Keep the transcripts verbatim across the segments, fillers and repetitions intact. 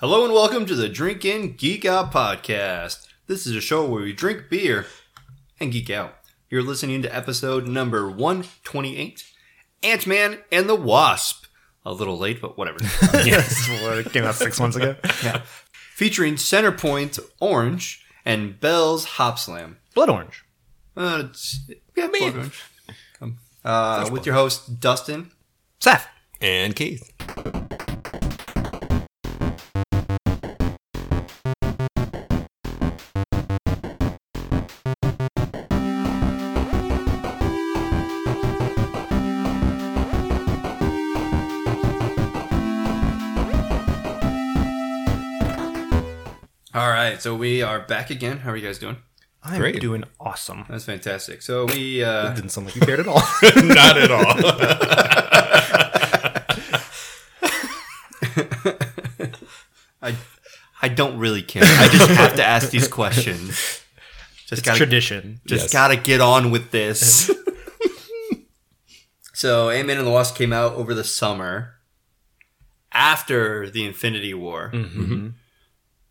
Hello and welcome to the Drinkin' Geek Out podcast. This is a show where we drink beer and geek out. You're listening to episode number one twenty-eight, Ant Man and the Wasp. A little late, but whatever. Yes, it came out six months ago. Yeah. Featuring Centerpoint Orange and Bell's Hopslam. Blood Orange. Uh, it's, yeah, Man. Blood Orange. Um, uh, with blood. Your host, Dustin, Seth, and Keith. All right, so we are back again. How are you guys doing? I'm Great. doing awesome. That's fantastic. So we... Uh, it didn't sound like you cared at all. Not at all. I I don't really care. I just have to ask these questions. Just it's gotta, tradition. Just yes. gotta get on with this. So Ant-Man and the Wasp came out over the summer after the Infinity War. Mm-hmm. Mm-hmm.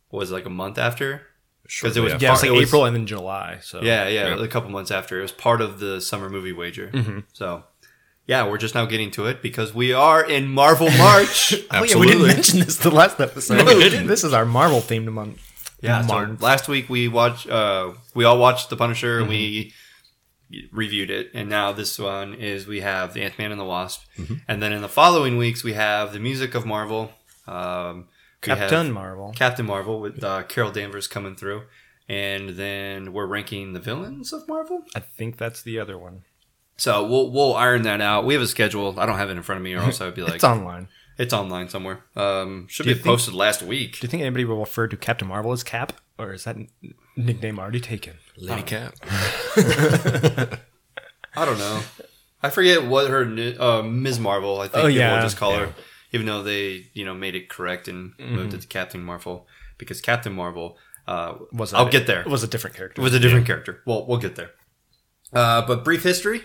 Was like a month after? Sure. Because it was yeah, part, like it was, April and then July. So yeah, yeah, yeah, a couple months after. It was part of the summer movie wager. Mm-hmm. So yeah, we're just now getting to it because we are in Marvel March. Oh, yeah, we didn't mention this the last episode. No, we didn't. This is our Marvel themed month. Yeah, so last week we watched. Uh, we all watched The Punisher. Mm-hmm. We reviewed it, and now this one is we have the Ant-Man and the Wasp, mm-hmm. and then in the following weeks we have the music of Marvel. Um, Captain Marvel. Captain Marvel with uh, Carol Danvers coming through. And then we're ranking the villains of Marvel? I think that's the other one. So we'll we'll iron that out. We have a schedule. I don't have it in front of me or else I would be like... It's online. It's online somewhere. Um, should be posted last week. Do you think anybody will refer to Captain Marvel as Cap? Or is that n- nickname already taken? Lady Cap. I don't know. I forget what her... Uh, Miz Marvel, I think. Oh, yeah. We'll just call yeah. her... Even though they, you know, made it correct and mm-hmm. moved it to Captain Marvel, because Captain Marvel uh, was I'll it, get there. Was a different character. It was a different yeah. character. Well, we'll get there. Uh, but brief history.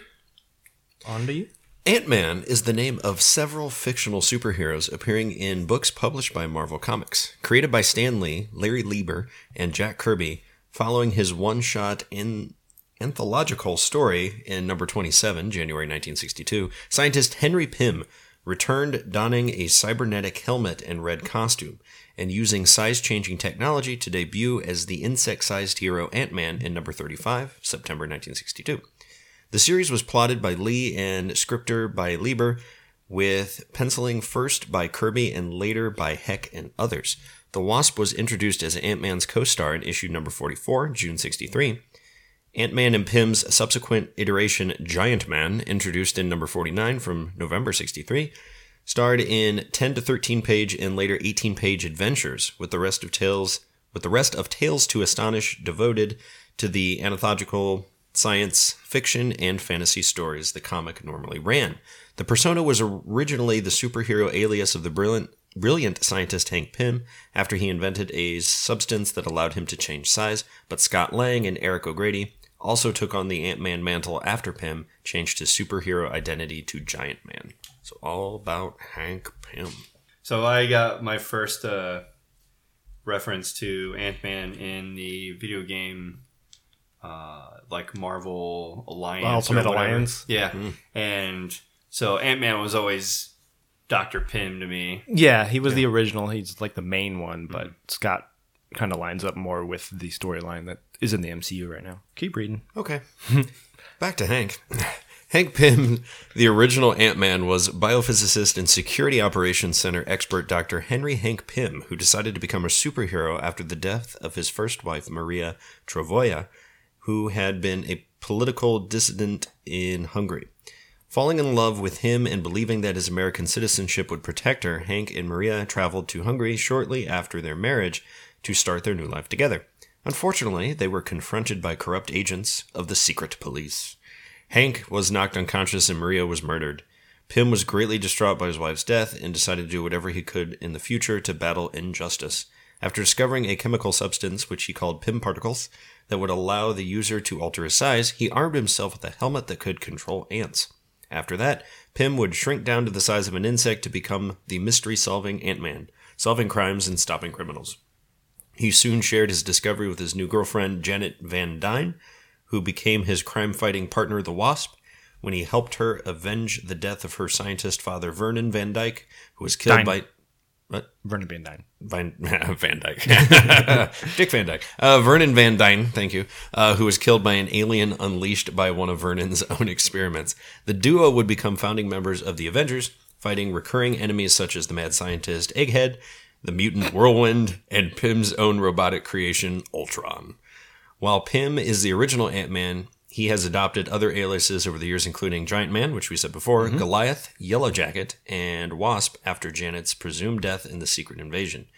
On to you. Ant-Man is the name of several fictional superheroes appearing in books published by Marvel Comics, created by Stan Lee, Larry Lieber, and Jack Kirby, following his one-shot in. anthological story in number twenty-seven, January nineteen sixty-two. Scientist Henry Pym returned donning a cybernetic helmet and red costume, and using size-changing technology to debut as the insect-sized hero Ant-Man in number thirty-five, September nineteen sixty-two. The series was plotted by Lee and scripter by Lieber, with penciling first by Kirby and later by Heck and others. The Wasp was introduced as Ant-Man's co-star in issue number forty-four, June sixty-three. Ant-Man and Pym's subsequent iteration, Giant Man, introduced in number forty-nine from November sixty-three, starred in ten to thirteen page and later eighteen page adventures, with the rest of tales with the rest of Tales to Astonish devoted to the anthological science fiction and fantasy stories the comic normally ran. The persona was originally the superhero alias of the brilliant Brilliant scientist Hank Pym, after he invented a substance that allowed him to change size, but Scott Lang and Eric O'Grady also took on the Ant-Man mantle after Pym changed his superhero identity to Giant Man. So all about Hank Pym. So I got my first uh, reference to Ant-Man in the video game, uh, like Marvel Alliance. Ultimate Alliance. Yeah. Mm-hmm. And so Ant-Man was always... Doctor Pym to me. Yeah, he was yeah. the original. He's like the main one, but mm-hmm. Scott kind of lines up more with the storyline that is in the M C U right now. Keep reading. Okay. Back to Hank. Hank Pym, the original Ant-Man, was biophysicist and security operations center expert Doctor Henry Hank Pym, who decided to become a superhero after the death of his first wife, Maria Travoya, who had been a political dissident in Hungary. Falling in love with him and believing that his American citizenship would protect her, Hank and Maria traveled to Hungary shortly after their marriage to start their new life together. Unfortunately, they were confronted by corrupt agents of the secret police. Hank was knocked unconscious and Maria was murdered. Pym was greatly distraught by his wife's death and decided to do whatever he could in the future to battle injustice. After discovering a chemical substance, which he called Pym particles, that would allow the user to alter his size, he armed himself with a helmet that could control ants. After that, Pym would shrink down to the size of an insect to become the mystery-solving Ant-Man, solving crimes and stopping criminals. He soon shared his discovery with his new girlfriend, Janet Van Dyne, who became his crime-fighting partner, the Wasp, when he helped her avenge the death of her scientist father, Vernon Van Dyne, who was killed Dyne. by... What? Vernon Van Dyne. Van, Van Dyne. Dick Van Dyne. Uh, Vernon Van Dyne, thank you, uh, who was killed by an alien unleashed by one of Vernon's own experiments. The duo would become founding members of the Avengers, fighting recurring enemies such as the mad scientist Egghead, the mutant Whirlwind, and Pym's own robotic creation, Ultron. While Pym is the original Ant-Man, he has adopted other aliases over the years, including Giant Man, which we said before, mm-hmm. Goliath, Yellow Jacket, and Wasp after Janet's presumed death in the Secret Invasion.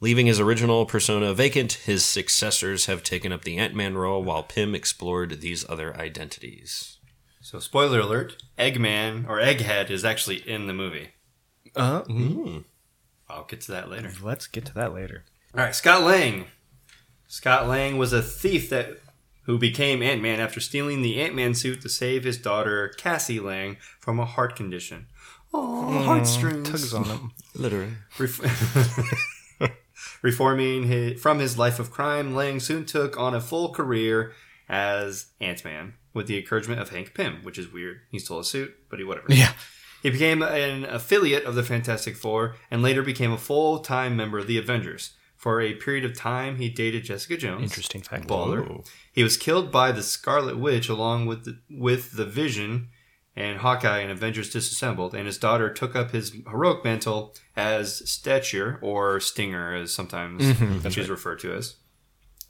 Leaving his original persona vacant, his successors have taken up the Ant-Man role while Pym explored these other identities. So, spoiler alert, Eggman, or Egghead, is actually in the movie. Uh, mm-hmm. I'll get to that later. Let's get to that later. All right, Scott Lang. Scott Lang was a thief that who became Ant-Man after stealing the Ant-Man suit to save his daughter, Cassie Lang, from a heart condition. Oh, mm, heartstrings. Tugs on him. Literally. Re- Reforming his, from his life of crime, Lang soon took on a full career as Ant-Man with the encouragement of Hank Pym, which is weird. He stole a suit, but he whatever. Yeah. He became an affiliate of the Fantastic Four and later became a full-time member of the Avengers. For a period of time, he dated Jessica Jones. Interesting fact. Baller. Whoa. He was killed by the Scarlet Witch along with the, with the Vision and Hawkeye in Avengers Disassembled, and his daughter took up his heroic mantle as Stature, or Stinger, as sometimes mm-hmm, she's right. referred to as,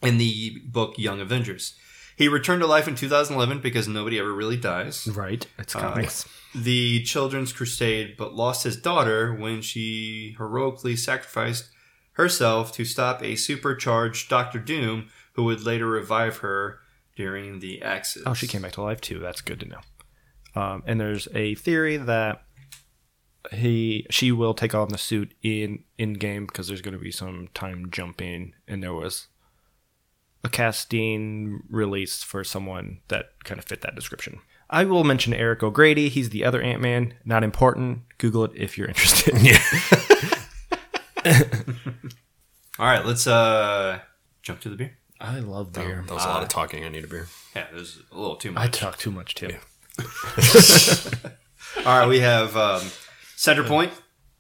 in the book Young Avengers. He returned to life in two thousand eleven because nobody ever really dies. Right. It's comics. Uh, the Children's Crusade, but lost his daughter when she heroically sacrificed herself to stop a supercharged Doctor Doom, who would later revive her during the Axis. Oh, she came back to life too. That's good to know. Um, and there's a theory that he she will take on the suit in in game because there's going to be some time jumping, and there was a casting release for someone that kind of fit that description. I will mention Eric O'Grady. He's the other Ant-Man. Not important. Google it if you're interested. Yeah. All right, let's uh, jump to the beer. I love beer. That, that was uh, a lot of talking. I need a beer. Yeah, it was a little too much. I talk too much, too. Yeah. All right, we have um, Centerpoint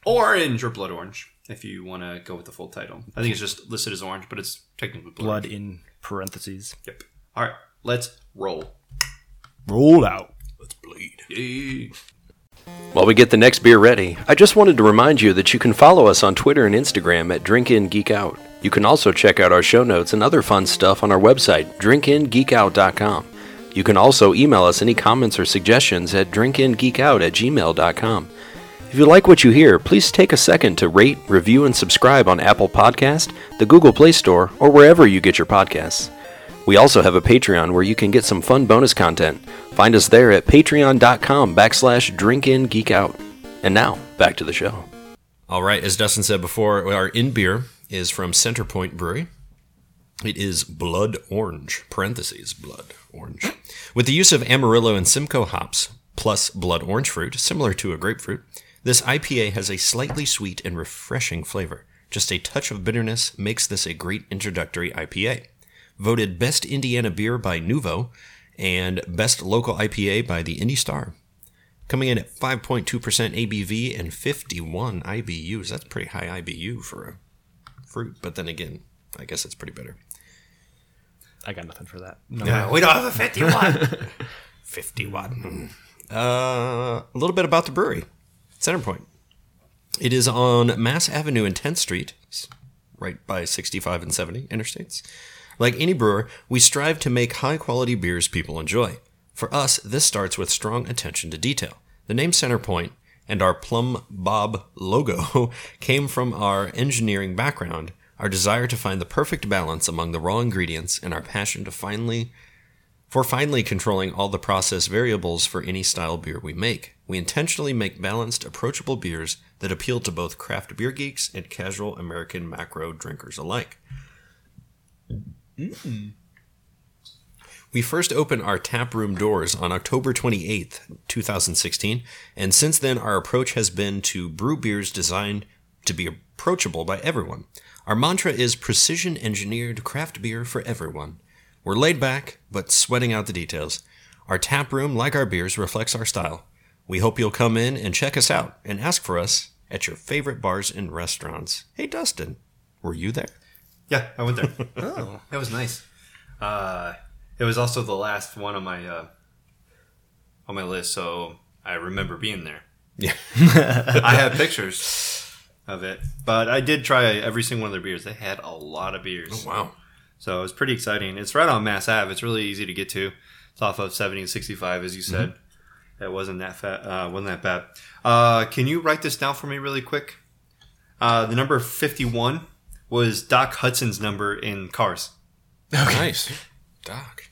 Orange or Blood Orange, if you want to go with the full title. I think it's just listed as orange, but it's technically blood. Blood in parentheses. Yep. All right, let's roll. Roll out. Let's bleed. Yay. While we get the next beer ready, I just wanted to remind you that you can follow us on Twitter and Instagram at Drinkin' Geek Out. You can also check out our show notes and other fun stuff on our website, drinkin geek out dot com. You can also email us any comments or suggestions at drinkin geek out at gmail dot com. If you like what you hear, please take a second to rate, review, and subscribe on Apple Podcast, the Google Play Store, or wherever you get your podcasts. We also have a Patreon where you can get some fun bonus content. Find us there at patreon.com backslash drinkingeekout. And now, back to the show. All right, as Dustin said before, our in beer is from Centerpoint Brewery. It is Blood Orange, parentheses, Blood Orange. With the use of Amarillo and Simcoe hops, plus blood orange fruit, similar to a grapefruit, this I P A has a slightly sweet and refreshing flavor. Just a touch of bitterness makes this a great introductory I P A. Voted Best Indiana Beer by Nuvo and Best Local I P A by the Indy Star. Coming in at five point two percent A B V and fifty-one I B Us. That's pretty high I B U for a fruit, but then again, I guess it's pretty bitter. I got nothing for that. No, yeah, we don't have a fifty-one. fifty-one. Uh, a little bit about the brewery, Centerpoint. It is on Mass Avenue and tenth Street, right by sixty-five and seventy interstates. Like any brewer, we strive to make high-quality beers people enjoy. For us, this starts with strong attention to detail. The name Centerpoint and our Plum Bob logo came from our engineering background, our desire to find the perfect balance among the raw ingredients, and our passion to finally, for finally controlling all the process variables for any style beer we make. We intentionally make balanced, approachable beers that appeal to both craft beer geeks and casual American macro drinkers alike. Mm. We first opened our tap room doors on October twenty-eighth, two thousand sixteen, and since then our approach has been to brew beers designed to be approachable by everyone. Our mantra is precision-engineered craft beer for everyone. We're laid back, but sweating out the details. Our tap room, like our beers, reflects our style. We hope you'll come in and check us out and ask for us at your favorite bars and restaurants. Hey, Dustin, were you there? Yeah, I went there. Oh, that was nice. Uh, it was also the last one on my uh, on my list, so I remember being there. Yeah, I have pictures of it, but I did try every single one of their beers. They had a lot of beers. Oh, wow. So it was pretty exciting. It's right on Mass Ave. It's really easy to get to. It's off of seventy and sixty-five, as you said. Mm-hmm. It wasn't that fat, uh, wasn't that bad. Uh, can you write this down for me really quick? Uh, the number fifty-one was Doc Hudson's number in Cars. Okay. Nice. Doc.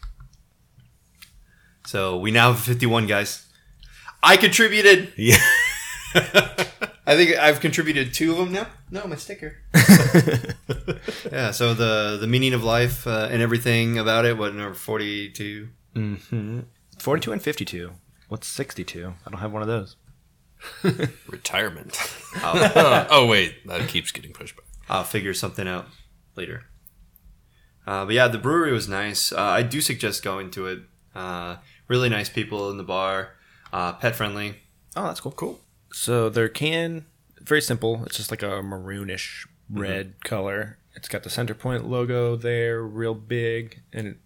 So we now have fifty-one, guys. I contributed. Yeah. I think I've contributed two of them now. No, my sticker. Yeah, so the the meaning of life uh, and everything about it, what, number forty-two? Mm-hmm. forty-two and fifty-two. What's sixty-two? I don't have one of those. Retirement. Oh. Oh, wait. That keeps getting pushed back. I'll figure something out later. Uh, but yeah, the brewery was nice. Uh, I do suggest going to it. Uh, really nice people in the bar. Uh, pet friendly. Oh, that's cool. Cool. So their can, very simple. It's just like a maroonish red mm-hmm. color. It's got the Centerpoint logo there, real big, and it,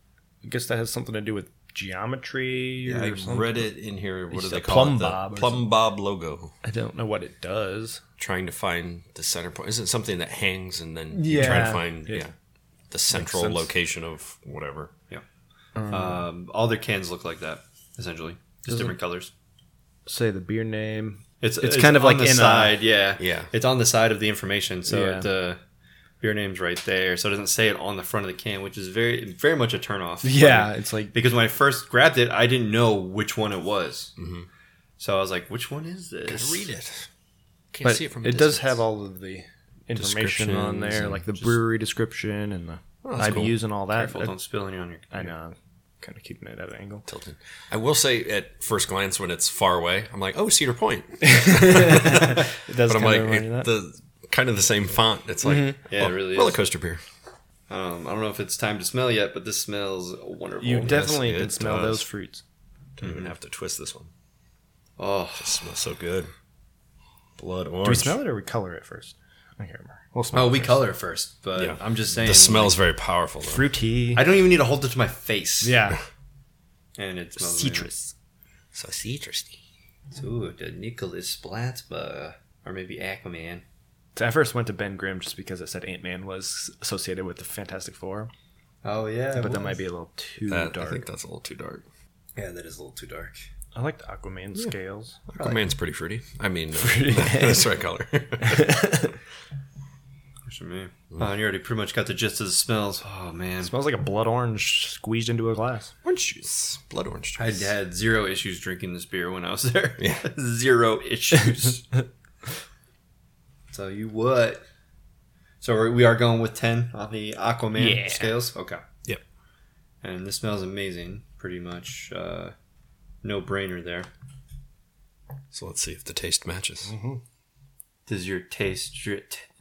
I guess that has something to do with geometry. Yeah, or I read it in here. What do they call plumb it? Bob the plumb bob logo. I don't know what it does. Trying to find the center point. Isn't it something that hangs and then yeah, you try to find yeah the central location of whatever? Yeah. Um, um, all their cans look like that essentially, just different colors. Say the beer name. It's, it's it's kind of on like the in side, a, yeah, yeah. It's on the side of the information, so yeah. the beer name's right there. So it doesn't say it on the front of the can, which is very, very much a turnoff. Yeah, me. It's like because when I first grabbed it, I didn't know which one it was. Mm-hmm. So I was like, "Which one is this?" Gotta read it. Can't but see it from. A it distance. Does have all of the information on there, like the brewery description and the oh, I B Us cool. and all that. Careful, that, don't spill any on your. I know. Kind of keeping it at an angle. Tilted. I will say at first glance when it's far away, I'm like, oh, Cedar Point. It does but I'm like, it, the kind of the same font. It's like, mm-hmm. yeah, well, it really roller is. Coaster beer. Um, I don't know if it's time to smell yet, but this smells wonderful. You definitely yes, can smell does. Those fruits. Don't mm-hmm. even have to twist this one. Oh, it smells so good. Blood orange. Do we smell it or we color it first? I can't remember. We'll smell oh, we first. Color it first, but yeah. I'm just saying. The smell is like, very powerful, though. Fruity. I don't even need to hold it to my face. Yeah. And it smells citrus. Nice. So citrusy. Ooh, the Nicholas Splatsba. Or maybe Aquaman. So I first went to Ben Grimm just because it said Ant-Man was associated with the Fantastic Four. Oh, yeah. But that might be a little too that, dark. I think that's a little too dark. Yeah, that is a little too dark. I like the Aquaman yeah. scales. Aquaman's like pretty fruity. I mean, fruity. That's the right color. Me. Mm. Oh, and you already pretty much got the gist of the smells. Oh, man. It smells like a blood orange squeezed into a glass. Orange juice. Blood orange juice. I had zero issues drinking this beer when I was there. Yeah. Zero issues. Tell you what. So we're, we are going with ten on the Aquaman yeah. scales? Okay. Yep. And this smells amazing. Pretty much uh, no-brainer there. So let's see if the taste matches. Mm-hmm. Does your taste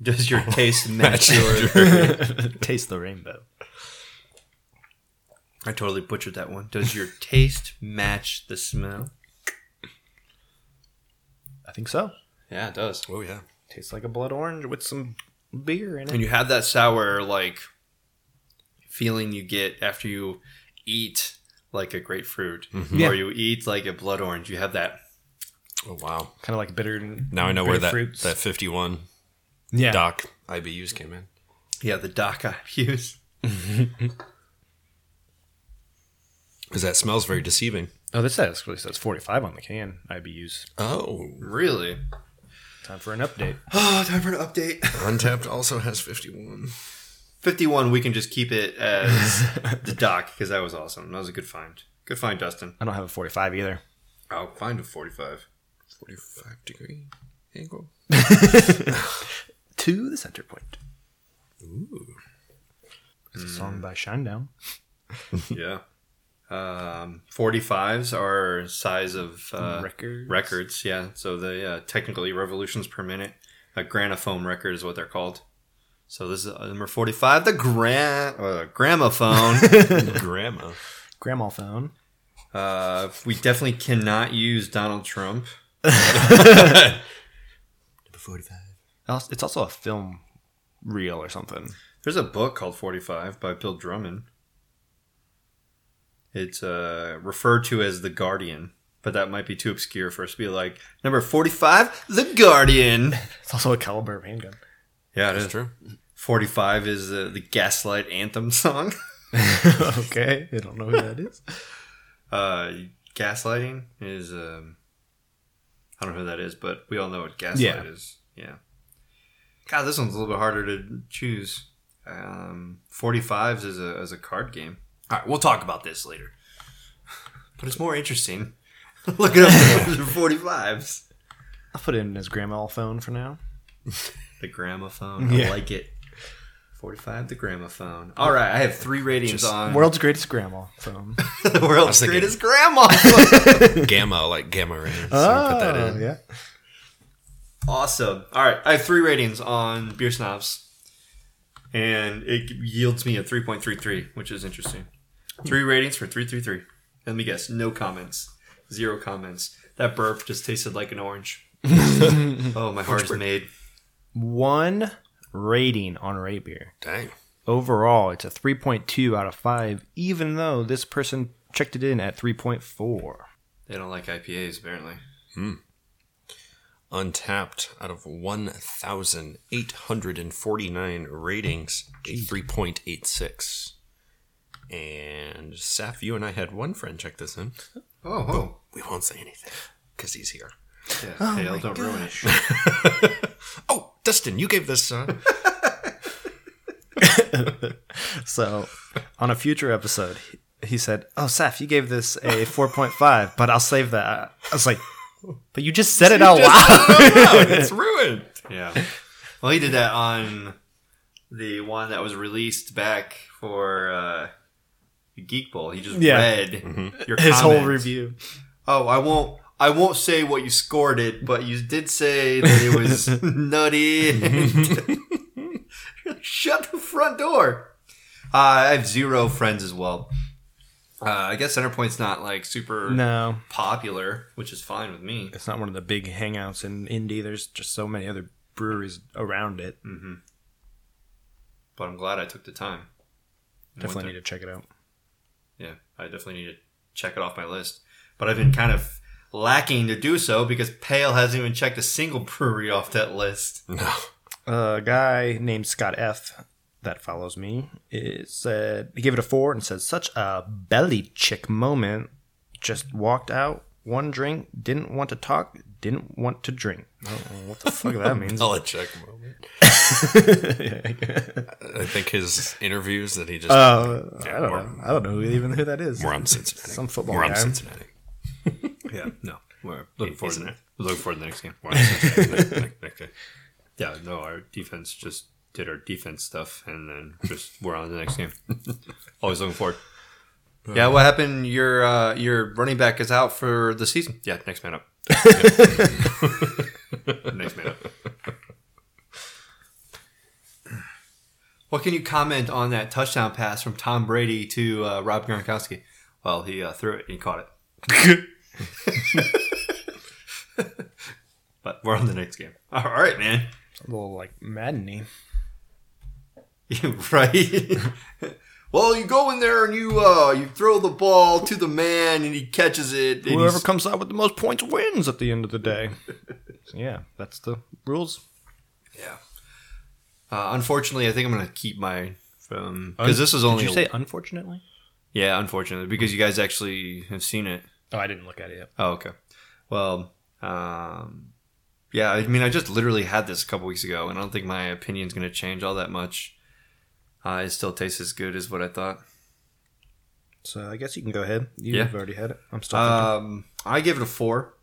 does your taste match your taste the rainbow? I totally butchered that one. Does your taste match the smell? I think so. Yeah, it does. Oh yeah, tastes like a blood orange with some beer in it. And you have that sour like feeling you get after you eat like a grapefruit, mm-hmm. yeah. or you eat like a blood orange. You have that. Oh, wow. Kind of like bitter and now I know where that, that fifty-one yeah. Doc I B Us came in. Yeah, the Doc I B Us. Because that smells very deceiving. Oh, this actually says forty-five on the can, I B Us. Oh, really? Time for an update. Oh, time for an update. Untapped also has fifty-one. fifty-one, we can just keep it as the Doc, because that was awesome. That was a good find. Good find, Dustin. I don't have a forty-five either. I'll find a forty-five. forty-five degree angle. To the center point. Ooh. It's a song by Shinedown. Yeah. Um, forty-fives are size of uh, records. records. Yeah. So the uh, technically revolutions per minute A granophone record is what they're called. So this is number forty-five, the gra- uh, gramophone. Grandma. Gramophone. Uh, we definitely cannot use Donald Trump. Number forty-five. It's also a film reel or something. There's a book called forty-five by Bill Drummond. It's uh, referred to as The Guardian, but that might be too obscure for us to be like, number forty-five, The Guardian. It's also a caliber of handgun. Yeah, it That's is. True. forty-five is uh, the Gaslight Anthem song. Okay, I don't know who that is. Uh, gaslighting is, um, I don't know who that is, but we all know what gaslight yeah. is. Yeah. God, this one's a little bit harder to choose. Um, forty-fives is a, is a card game. All right, we'll talk about this later. But it's more interesting. Look it up the forty-fives. I'll put it in his grandma phone for now. The gramophone. Yeah. I like it. forty-five, the gramophone. All right, I have three ratings Just on... World's Greatest Grandma Phone. The World's Greatest Grandma Phone. Gamma, like gamma rays. Oh, so put that in. Yeah. Awesome. All right, I have three ratings on Beer Snobs. And it yields me a three point three three, which is interesting. Three ratings for three three three. Let me guess, no comments. Zero comments. That burp just tasted like an orange. Oh, my heart is made. One rating on Ray Beer. Dang. Overall, it's a three point two out of five, even though this person checked it in at three point four. They don't like I P As, apparently. Hmm. Untapped, out of one thousand eight hundred forty-nine ratings, a three point eight six. And, Saf, you and I had one friend check this in. Oh, oh. We won't say anything, because he's here. Yeah, oh hell, don't gosh. ruin it. Oh, Dustin, you gave this, son. So, on a future episode, he said, oh, Saf, you gave this a four point five, but I'll save that. I was like, but you just said it, out, just loud. Said it out loud. It's ruined. Yeah. Well, he did that on the one that was released back for uh, Geek Bowl. He just yeah. read mm-hmm. your his comments. whole review. Oh, I won't. I won't say what you scored it, but you did say that it was nutty. Shut the front door. Uh, I have zero friends as well. Uh, I guess Centerpoint's not like super no. popular, which is fine with me. It's not one of the big hangouts in Indy. There's just so many other breweries around it. Mm-hmm. But I'm glad I took the time. Definitely need to check it out. Yeah, I definitely need to check it off my list. But I've been kind of lacking to do so because Pale hasn't even checked a single brewery off that list. No. A guy named Scott F. that follows me is said he gave it a four and said, such a belly chick moment. Just walked out, one drink, didn't want to talk, didn't want to drink. I don't know what the fuck that means. Belly chick moment. I think his interviews that he just uh, yeah, I don't more, know. I don't know even who that is. More on Cincinnati. Some football more guy. More on Cincinnati. Yeah, no. We're looking forward, to, looking forward to the next game. next, next, next game. Yeah, no, our defense just did our defense stuff, and then just we're on to the next game. Always looking forward. Uh, yeah, what happened? Your uh, your running back is out for the season. Yeah, next man up. Next man up. What can you comment on that touchdown pass from Tom Brady to uh, Rob Gronkowski? Well, he uh, threw it and he caught it. But we're on the next game. All right, man. It's a little like maddening, right? Well, you go in there and you uh, you throw the ball to the man and he catches it. And whoever he's... comes out with the most points wins at the end of the day. So, yeah, that's the rules. Yeah. Uh, unfortunately, I think I'm gonna keep my from because Un- this is only. Did you say unfortunately? Yeah, unfortunately, because you guys actually have seen it. Oh, I didn't look at it yet. Oh, okay. Well, um, yeah, I mean, I just literally had this a couple weeks ago, and I don't think my opinion's going to change all that much. Uh, it still tastes as good as what I thought. So I guess you can go ahead. You've yeah. already had it. I'm still um, I give it a four.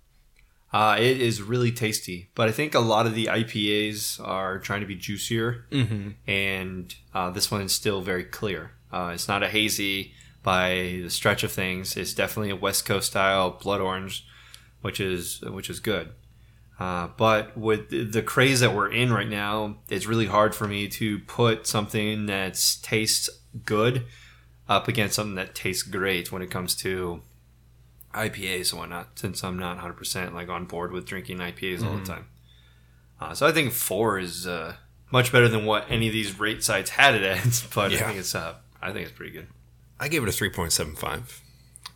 Uh, it is really tasty, but I think a lot of the I P As are trying to be juicier, mm-hmm. and uh, this one is still very clear. Uh, it's not a hazy... by the stretch of things, it's definitely a West Coast style blood orange, which is which is good. Uh, but with the craze that we're in right now, it's really hard for me to put something that tastes good up against something that tastes great when it comes to I P As and whatnot, since I'm not one hundred percent like on board with drinking I P As mm. all the time. Uh, so I think four is uh, much better than what any of these rate sites had it at, but yeah. I think it's uh, I think it's pretty good. I gave it a three point seven five.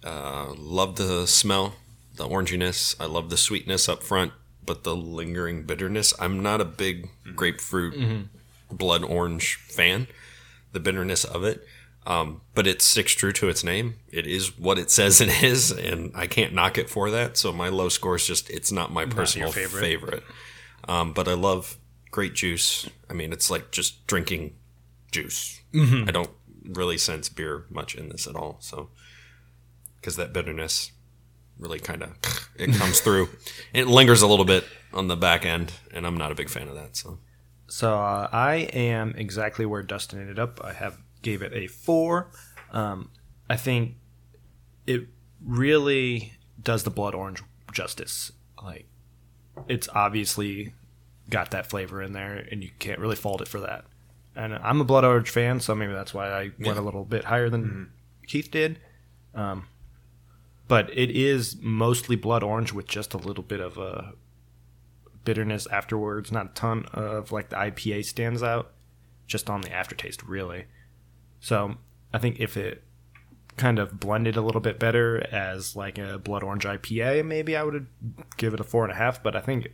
Uh, love the smell, the oranginess. I love the sweetness up front, but the lingering bitterness. I'm not a big grapefruit, mm-hmm. blood orange fan, the bitterness of it. Um, but it sticks true to its name. It is what it says it is, and I can't knock it for that. So my low score is just, it's not my personal not your favorite. favorite. Um, but I love great juice. I mean, it's like just drinking juice. Mm-hmm. I don't really sense beer much in this at all. So, because that bitterness really kind of, it comes through. It lingers a little bit on the back end, and I'm not a big fan of that. So, so uh, I am exactly where Dustin ended up. I have gave it a four. Um, I think it really does the blood orange justice. Like, it's obviously got that flavor in there, and you can't really fault it for that. And I'm a blood orange fan, so maybe that's why I yeah. went a little bit higher than mm-hmm. Keith did. Um, but it is mostly blood orange with just a little bit of a bitterness afterwards. Not a ton of, like, the I P A stands out, just on the aftertaste, really. So I think if it kind of blended a little bit better as like a blood orange I P A, maybe I would give it a four and a half. But I think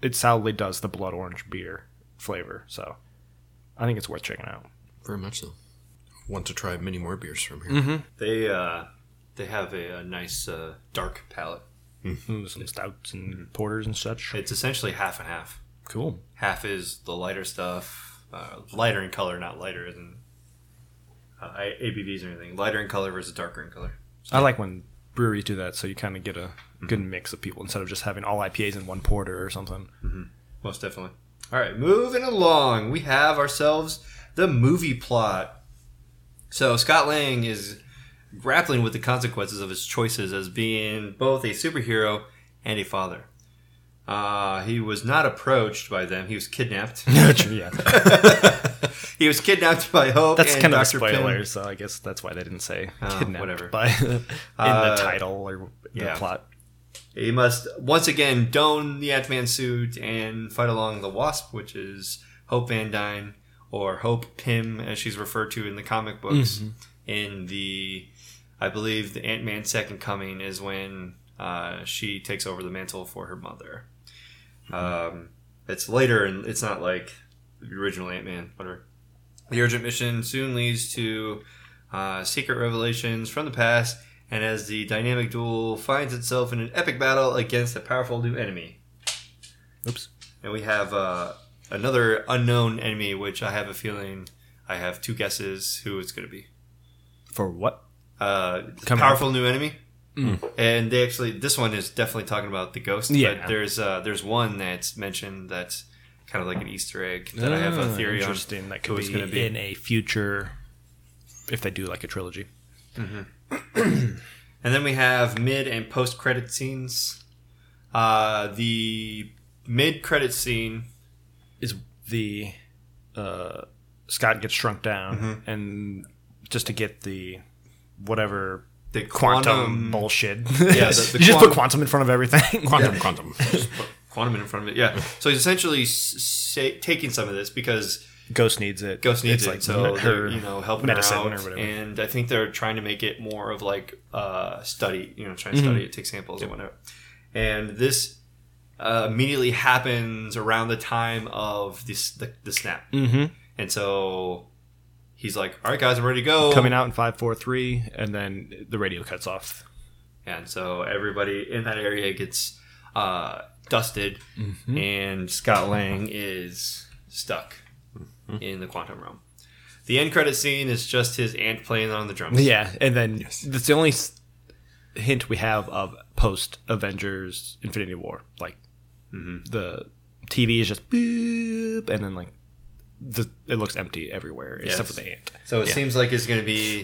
it solidly does the blood orange beer flavor. So I think it's worth checking out. Very much so. Want to try many more beers from here. Mm-hmm. They uh, they have a, a nice uh, dark palate. Mm-hmm. Some stouts and mm-hmm. porters and such. It's essentially half and half. Cool. Half is the lighter stuff, uh, lighter in color, not lighter than Uh, A B Vs or anything. Lighter in color versus darker in color. So, I like when breweries do that, so you kind of get a good mm-hmm. mix of people instead of just having all I P As in one porter or something. Mm-hmm. Most definitely. All right, moving along, we have ourselves the movie plot. So Scott Lang is grappling with the consequences of his choices as being both a superhero and a father. Uh, he was not approached by them. He was kidnapped. He was kidnapped by Hope. That's and kind of Doctor a spoiler, Pym. So I guess that's why they didn't say uh, kidnapped whatever. By in uh, the title or the yeah. plot. He must once again don the Ant-Man suit and fight along the Wasp, which is Hope Van Dyne, or Hope Pym, as she's referred to in the comic books. Mm-hmm. In the, I believe, the Ant-Man Second Coming is when uh, she takes over the mantle for her mother. Um, it's later, and it's not like the original Ant-Man, whatever. The urgent mission soon leads to uh, secret revelations from the past, and as the dynamic duel finds itself in an epic battle against a powerful new enemy. Oops. And we have uh, another unknown enemy, which I have a feeling I have two guesses who it's going to be. For what? Uh, powerful up. New enemy. Mm. And they actually, this one is definitely talking about the ghost. Yeah. But there's uh, there's one that's mentioned that's kind of like an Easter egg that oh, I have a theory interesting. On. That could be, be in a future, if they do like a trilogy. Mm-hmm. And then we have mid and post credit scenes. Uh, the mid credit scene is the uh, Scott gets shrunk down, mm-hmm. and just to get the whatever. The quantum, quantum bullshit. Yeah, the, the you just quantum, put quantum in front of everything. Quantum, yeah. quantum. Just put quantum in front of it, yeah. So he's essentially sa- taking some of this because... Ghost needs it. Ghost needs it's it, like so they're, you know, helping her out. Or whatever. And I think they're trying to make it more of like uh, study, you know, trying to mm-hmm. study it, take samples yep. and whatever. And this uh, immediately happens around the time of this, the, the snap. Mm-hmm. And so... He's like, all right, guys, I'm ready to go. Coming out in five, four, three, and then the radio cuts off. And so everybody in that area gets uh, dusted, mm-hmm. and Scott Lang is stuck mm-hmm. in the quantum realm. The end credit scene is just his aunt playing on the drums. Yeah, and then yes. that's the only hint we have of post-Avengers Infinity War. Like, mm-hmm. the T V is just boop, and then like, The, it looks empty everywhere yes. except for the ant. So it yeah. seems like it's going to be...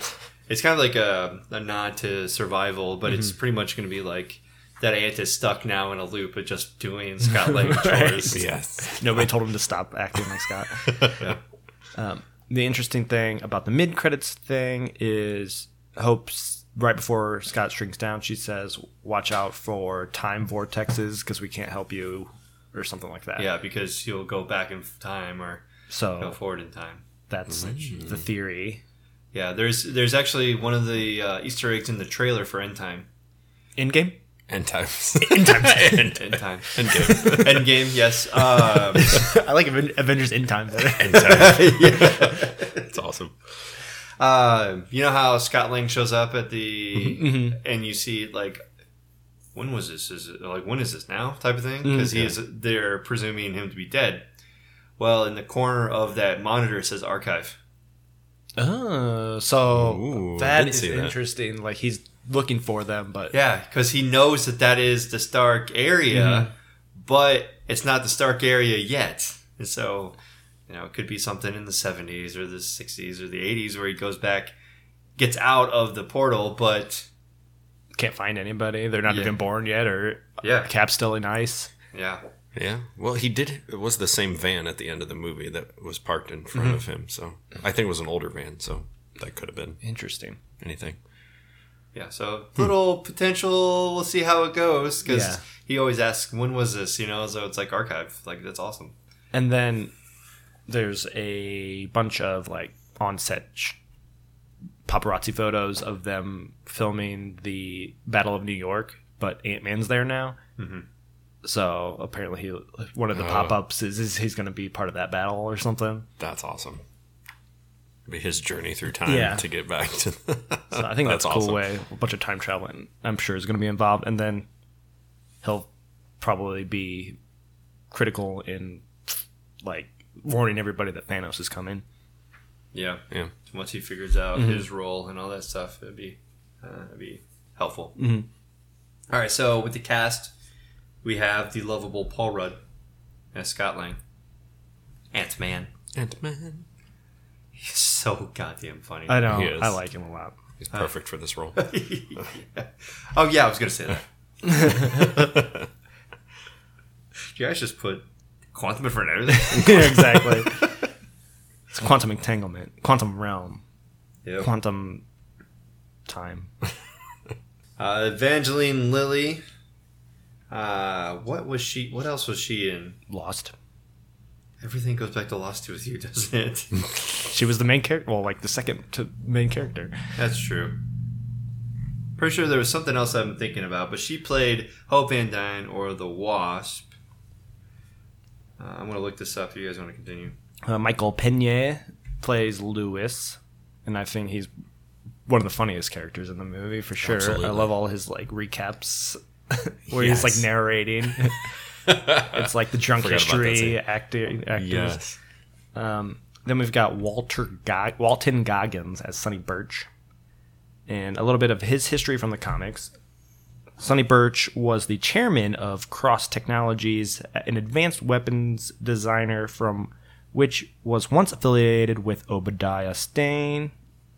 It's kind of like a, a nod to survival, but mm-hmm. it's pretty much going to be like that Ant is stuck now in a loop of just doing Scott Lang right. chores. Yes. Nobody told him to stop acting like Scott. Yeah. Um, the interesting thing about the mid-credits thing is Hope's, right before Scott shrinks down, she says, watch out for time vortexes because we can't help you or something like that. Yeah, because you'll go back in time or so, go forward in time. That's mm-hmm. the theory. Yeah, there's there's actually one of the uh, Easter eggs in the trailer for End Time. End Game? End Times. End Times. End, end Time. End Game. End Game, yes. Um, I like Avengers End Time better. End Time. Yeah. It's awesome. Uh, you know how Scott Lang shows up at the... Mm-hmm. And you see, like, when was this? Is it, like, when is this now type of thing? Because mm, yeah. he is, they're presuming him to be dead. Well, in the corner of that monitor, it says Archive. Oh, so Ooh, that is interesting. That. Like, he's looking for them, but yeah, because he knows that that is the Stark area, mm-hmm. but it's not the Stark area yet. And so, you know, it could be something in the seventies or the sixties or the eighties where he goes back, gets out of the portal, but can't find anybody. They're not yeah. even born yet, or yeah, Cap's still in ice. Yeah, yeah. Well, he did. It was the same van at the end of the movie that was parked in front mm-hmm. of him. So I think it was an older van. So that could have been interesting. Anything. Yeah. So little hmm. potential. We'll see how it goes because yeah. he always asks, "When was this?" You know. So it's like Archive. Like that's awesome. And then there's a bunch of like on-set sh- paparazzi photos of them filming the Battle of New York, but Ant-Man's there now. Mm-hmm. So apparently he, one of the oh. pop-ups is, is he's going to be part of that battle or something. That's awesome. It'll be his journey through time yeah. to get back to the... So I think that's, that's a cool awesome. way. A bunch of time traveling, I'm sure, is going to be involved. And then he'll probably be critical in like warning everybody that Thanos is coming. Yeah. yeah. Once he figures out mm-hmm. his role and all that stuff, it'd be, uh, it'd be helpful. Mm-hmm. All right, so with the cast... We have the lovable Paul Rudd as Scott Lang. Ant-Man. Ant-Man. He's so goddamn funny. I know. He is. I like him a lot. He's perfect uh, for this role. yeah. Oh, yeah, I was going to say that. You guys just put quantum in front of everything? Yeah, exactly. It's quantum entanglement. Quantum realm. Yep. Quantum time. Uh, Evangeline Lilly. Uh, what was she? What else was she in? Lost. Everything goes back to Lost with you, doesn't it? She was the main character. Well, like the second to main character. That's true. Pretty sure there was something else I'm thinking about, but she played Hope Van Dyne or the Wasp. Uh, I'm gonna look this up. If you guys want to continue? Uh, Michael Pena plays Lewis, and I think he's one of the funniest characters in the movie for sure. Absolutely. I love all his like recaps. Where yes. he's like narrating. It's like the drunk history acting. Yes. Um, then we've got Walter Go- Walton Goggins as Sonny Birch, and a little bit of his history from the comics. Sonny Birch was the chairman of Cross Technologies, an advanced weapons designer from which was once affiliated with Obadiah Stane,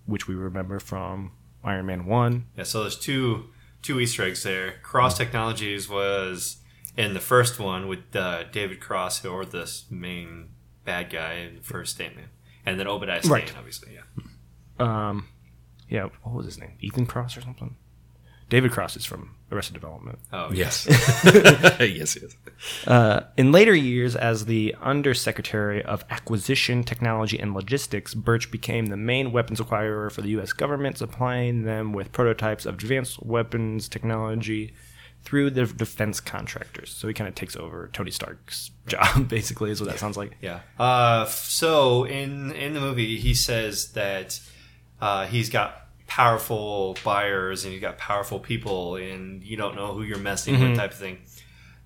which we remember from Iron Man One. Yeah. So there's two. Two Easter eggs there. Cross Technologies was in the first one with uh, David Cross, or the main bad guy in the first Ant-Man, and then Obadiah Stane, right. obviously. Yeah. Um, yeah. What was his name? Ethan Cross or something? David Cross is from Arrested Development. Oh yes, yes, yes. yes. Uh, in later years, as the Undersecretary of Acquisition, Technology, and Logistics, Birch became the main weapons acquirer for the U S government, supplying them with prototypes of advanced weapons technology through their defense contractors. So he kind of takes over Tony Stark's job, basically, is what that yeah. sounds like. Yeah. Uh, so in in the movie, he says that uh, he's got powerful buyers and you've got powerful people and you don't know who you're messing mm-hmm. with type of thing.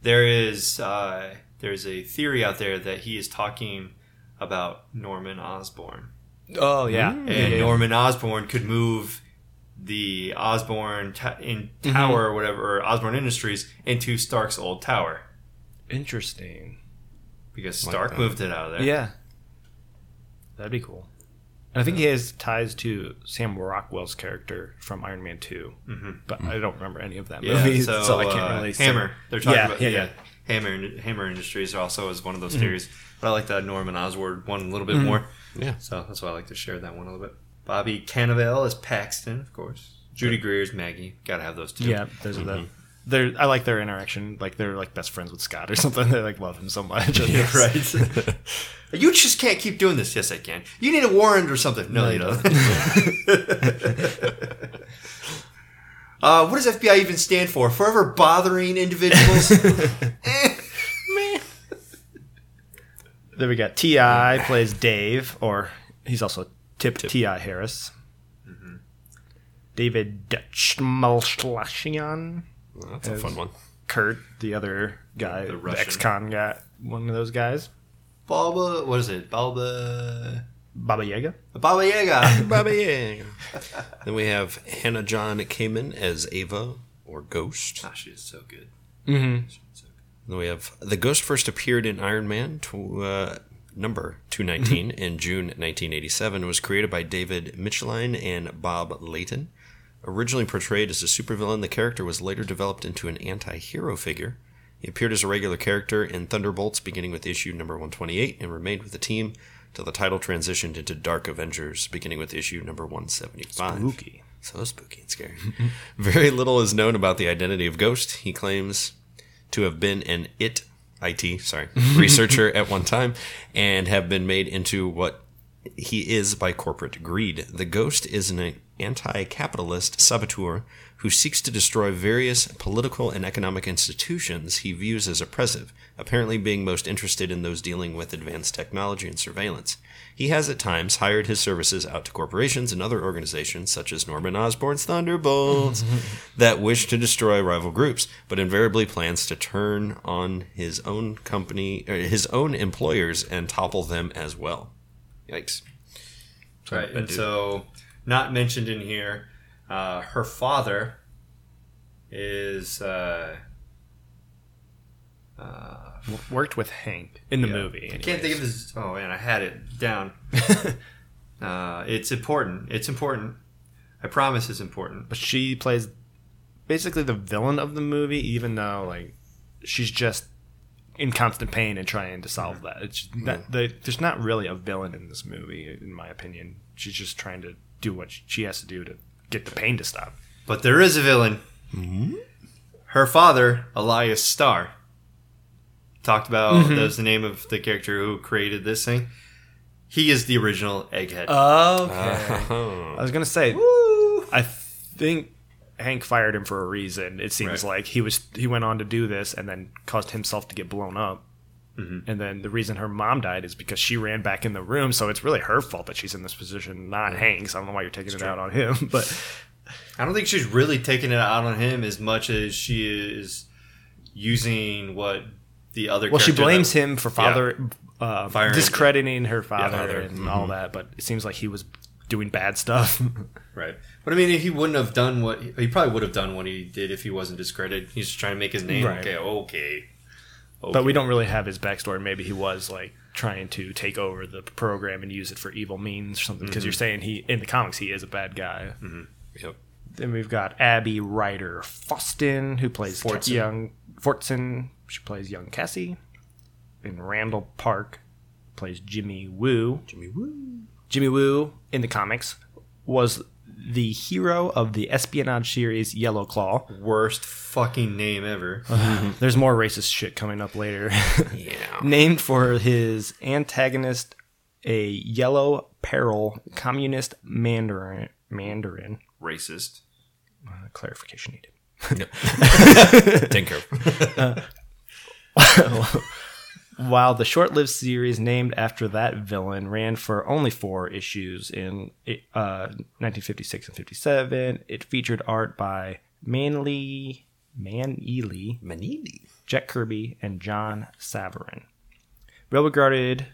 There is uh, there's a theory out there that he is talking about Norman Osborn. Oh, yeah. Mm-hmm. And Norman Osborn could move the Osborn ta- in Tower mm-hmm. or whatever, or Osborn Industries into Stark's old tower. Interesting. Because Stark like moved it out of there. Yeah. That'd be cool. And I think he has ties to Sam Rockwell's character from Iron Man two, mm-hmm. but I don't remember any of that yeah, movie, so, so I can't uh, really. Hammer, say. They're talking yeah, about yeah, yeah. yeah, Hammer. Hammer Industries also is one of those mm-hmm. theories, but I like the Norman Osborn one a little bit mm-hmm. more. Yeah, so that's why I like to share that one a little bit. Bobby Cannavale is Paxton, of course. Judy Greer's Maggie. Gotta have those two. Yeah, those mm-hmm. are the. They're, I like their interaction. Like they're like best friends with Scott or something. They like love him so much. Yes. Right? You just can't keep doing this. Yes, I can. You need a warrant or something. No, no you don't. don't. uh, what does F B I even stand for? Forever bothering individuals. eh. Meh. Then we got T I plays Dave, or he's also Tip Tip. T I Harris. Mm-hmm. David Dutch Malslashian. Well, that's a fun one. Kurt, the other guy, the, the ex-con guy, one of those guys. Baba, what is it? Baba... Baba Yaga? Baba Yaga. Baba Yaga. Then we have Hannah John Kamen as Ava, or Ghost. Ah, she is so good. Mm-hmm. She's so good. Then we have, the Ghost first appeared in Iron Man to, uh, number two nineteen in June nineteen eighty-seven. It was created by David Micheline and Bob Layton. Originally portrayed as a supervillain, the character was later developed into an anti-hero figure. He appeared as a regular character in Thunderbolts, beginning with issue number one twenty-eight, and remained with the team till the title transitioned into Dark Avengers, beginning with issue number one seventy-five. Spooky. So spooky and scary. Very little is known about the identity of Ghost. He claims to have been an IT, IT, sorry, researcher at one time, and have been made into what he is by corporate greed. The Ghost is an anti-capitalist saboteur who seeks to destroy various political and economic institutions he views as oppressive, apparently being most interested in those dealing with advanced technology and surveillance. He has at times hired his services out to corporations and other organizations, such as Norman Osborn's Thunderbolts, that wish to destroy rival groups, but invariably plans to turn on his own company, or his own employers, and topple them as well. Yikes. Right, and so not mentioned in here, uh, her father is uh, uh, worked with Hank in the yeah. movie. Anyways. I can't think of his. Oh man, I had it down. uh, it's important. It's important. I promise it's important. But she plays basically the villain of the movie, even though like she's just in constant pain and trying to solve that. It's that they, there's not really a villain in this movie, in my opinion. She's just trying to do what she has to do to get the pain to stop. But there is a villain. Mm-hmm. Her father, Elias Starr, talked about mm-hmm. that was the name of the character who created this thing. He is the original Egghead. Oh, okay. Oh. I was going to say, Woo. I think Hank fired him for a reason. It seems right. like he was he went on to do this and then caused himself to get blown up. Mm-hmm. And then the reason her mom died is because she ran back in the room. So it's really her fault that she's in this position, not mm-hmm. Hank's. I don't know why you're taking That's it true. out on him. But I don't think she's really taking it out on him as much as she is using what the other. Well, she blames that, him for father yeah. uh, discrediting her father yeah, and mm-hmm. all that. But it seems like he was doing bad stuff. Right. But I mean, he wouldn't have done what he probably would have done what he did if he wasn't discredited. He's just trying to make his name. Right. Okay. Okay. Okay. But we don't really have his backstory. Maybe he was like trying to take over the program and use it for evil means or something. Because mm-hmm. you're saying he in the comics he is a bad guy. Mm-hmm. Yep. Then we've got Abby Ryder Foston, who plays Fortson. young Fortson. She plays young Cassie. And Randall Park plays Jimmy Woo. Jimmy Woo. Jimmy Woo in the comics was the hero of the espionage series Yellow Claw. Worst fucking name ever. Uh, there's more racist shit coming up later. Yeah. Named for his antagonist, a yellow peril communist Mandarin. Mandarin. Racist. Uh, clarification needed. Tinker. uh, While the short-lived series named after that villain ran for only four issues in uh, nineteen fifty-six and fifty-seven, it featured art by Manley, Manili, Manili, Jack Kirby, and John Savarin. Well regarded,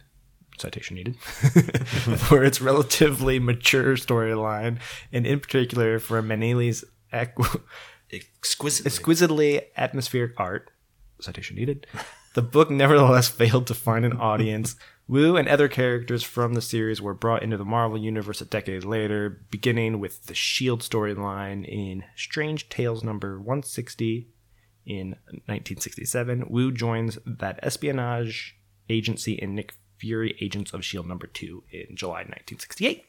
citation needed, for its relatively mature storyline, and in particular for Manili's equ- exquisitely. exquisitely atmospheric art, citation needed. The book nevertheless failed to find an audience Wu and other characters from the series were brought into the Marvel Universe a decade later, beginning with the S H I E L D storyline in Strange Tales number one sixty in nineteen sixty-seven. Wu joins that espionage agency in Nick Fury Agents of S H I E L D number two in July nineteen sixty-eight.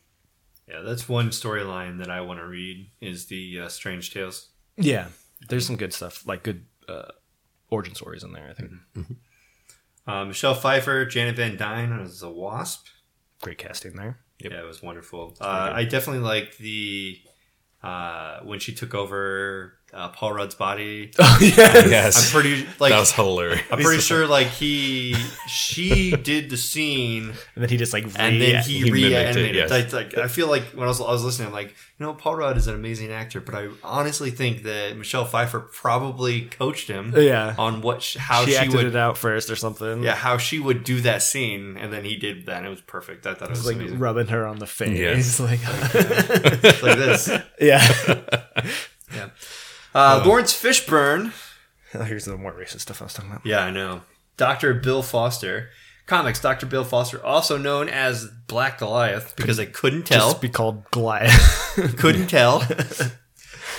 Yeah, that's one storyline that I want to read, is the uh, Strange Tales. Yeah, there's some good stuff, like good uh, origin stories in there, I think. Mm-hmm. Um, Michelle Pfeiffer, Janet Van Dyne as the Wasp. Great casting there. Yep. Yeah, it was wonderful. Uh, I definitely liked the uh, when she took over uh, Paul Rudd's body. Oh yes, yes. I'm pretty like that was hilarious. I'm pretty sure like he she did the scene and then he just like re- and then he, he reanimated. It, yes. I, like I feel like when I was I was listening, I'm like, you know, Paul Rudd is an amazing actor, but I honestly think that Michelle Pfeiffer probably coached him. Yeah. On what sh- how she, she acted would, it out first or something. Yeah, how she would do that scene, and then he did that, and it was perfect. I thought it was, it was like amazing. Rubbing her on the face, yes. like like, like this. Yeah. Yeah. Uh, oh. Lawrence Fishburne. Oh, here's the more racist stuff I was talking about. Yeah, I know. Doctor Bill Foster. Comics, Doctor Bill Foster, also known as Black Goliath, because I couldn't tell. Just be called Goliath. Couldn't tell.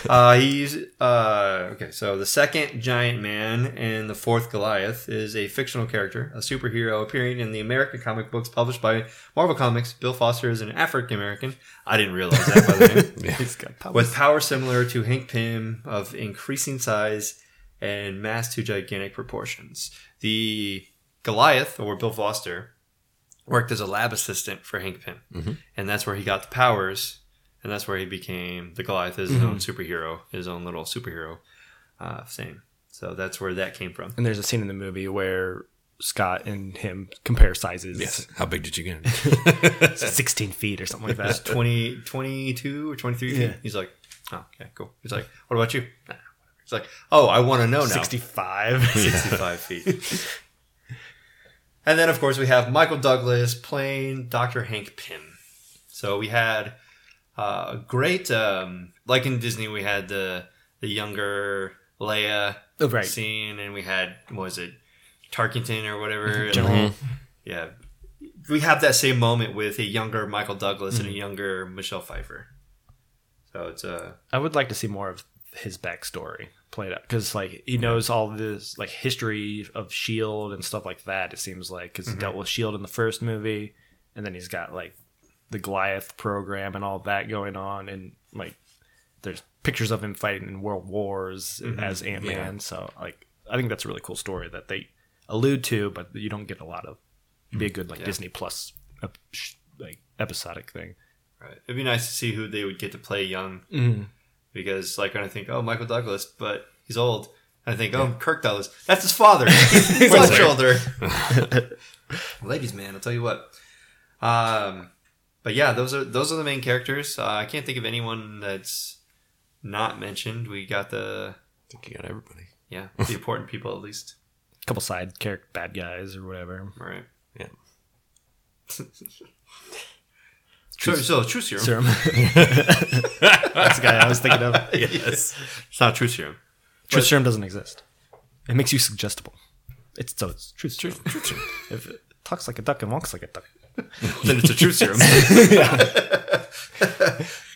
Uh, he's uh, okay. So the second Giant Man and the fourth Goliath is a fictional character, a superhero appearing in the American comic books published by Marvel Comics. Bill Foster is an African American. I didn't realize that by the name. Yeah. He's got powers. With power similar to Hank Pym, of increasing size and mass to gigantic proportions. The Goliath, or Bill Foster, worked as a lab assistant for Hank Pym, mm-hmm. and that's where he got the powers, and that's where he became the Goliath, his mm-hmm. own superhero, his own little superhero uh, thing. So that's where that came from. And there's a scene in the movie where Scott and him compare sizes. Yes. How big did you get? sixteen feet or something like that. It's twenty, twenty-two or twenty-three feet. Yeah. He's like, oh, okay, cool. He's like, what about you? Nah, whatever. He's like, oh, I want to know now. sixty-five. sixty-five feet. And then, of course, we have Michael Douglas playing Doctor Hank Pym. So we had a uh, great, um, like in Disney, we had the the younger Leia oh, right. scene, and we had, what was it, Tarkington or whatever. Like, yeah. We have that same moment with a younger Michael Douglas mm-hmm. and a younger Michelle Pfeiffer. So it's a... I would like to see more of his backstory played out, because like he knows all this like history of S H I E L D and stuff like that, it seems like, because mm-hmm. he dealt with S H I E L D in the first movie, and then he's got like the Goliath program and all that going on, and like there's pictures of him fighting in world wars mm-hmm. as Ant-Man. Yeah. So like I think that's a really cool story that they allude to, but you don't get a lot of. It'd be a good like yeah. Disney Plus like episodic thing. Right. It'd be nice to see who they would get to play young. Mm-hmm. Because, like, when I think, oh, Michael Douglas, but he's old. And I think, oh, yeah. Kirk Douglas. That's his father. He's much older. Ladies, man, I'll tell you what. Um, but yeah, those are those are the main characters. Uh, I can't think of anyone that's not mentioned. We got the... I think you got everybody. Yeah, the important people, at least. A couple side character bad guys or whatever. All right. Yeah. True, so, true serum. serum. That's the guy I was thinking of. Yes. It's not true serum. True but serum doesn't exist. It makes you suggestible. It's so it's true serum. True, true serum. If it talks like a duck and walks like a duck, then it's a true serum.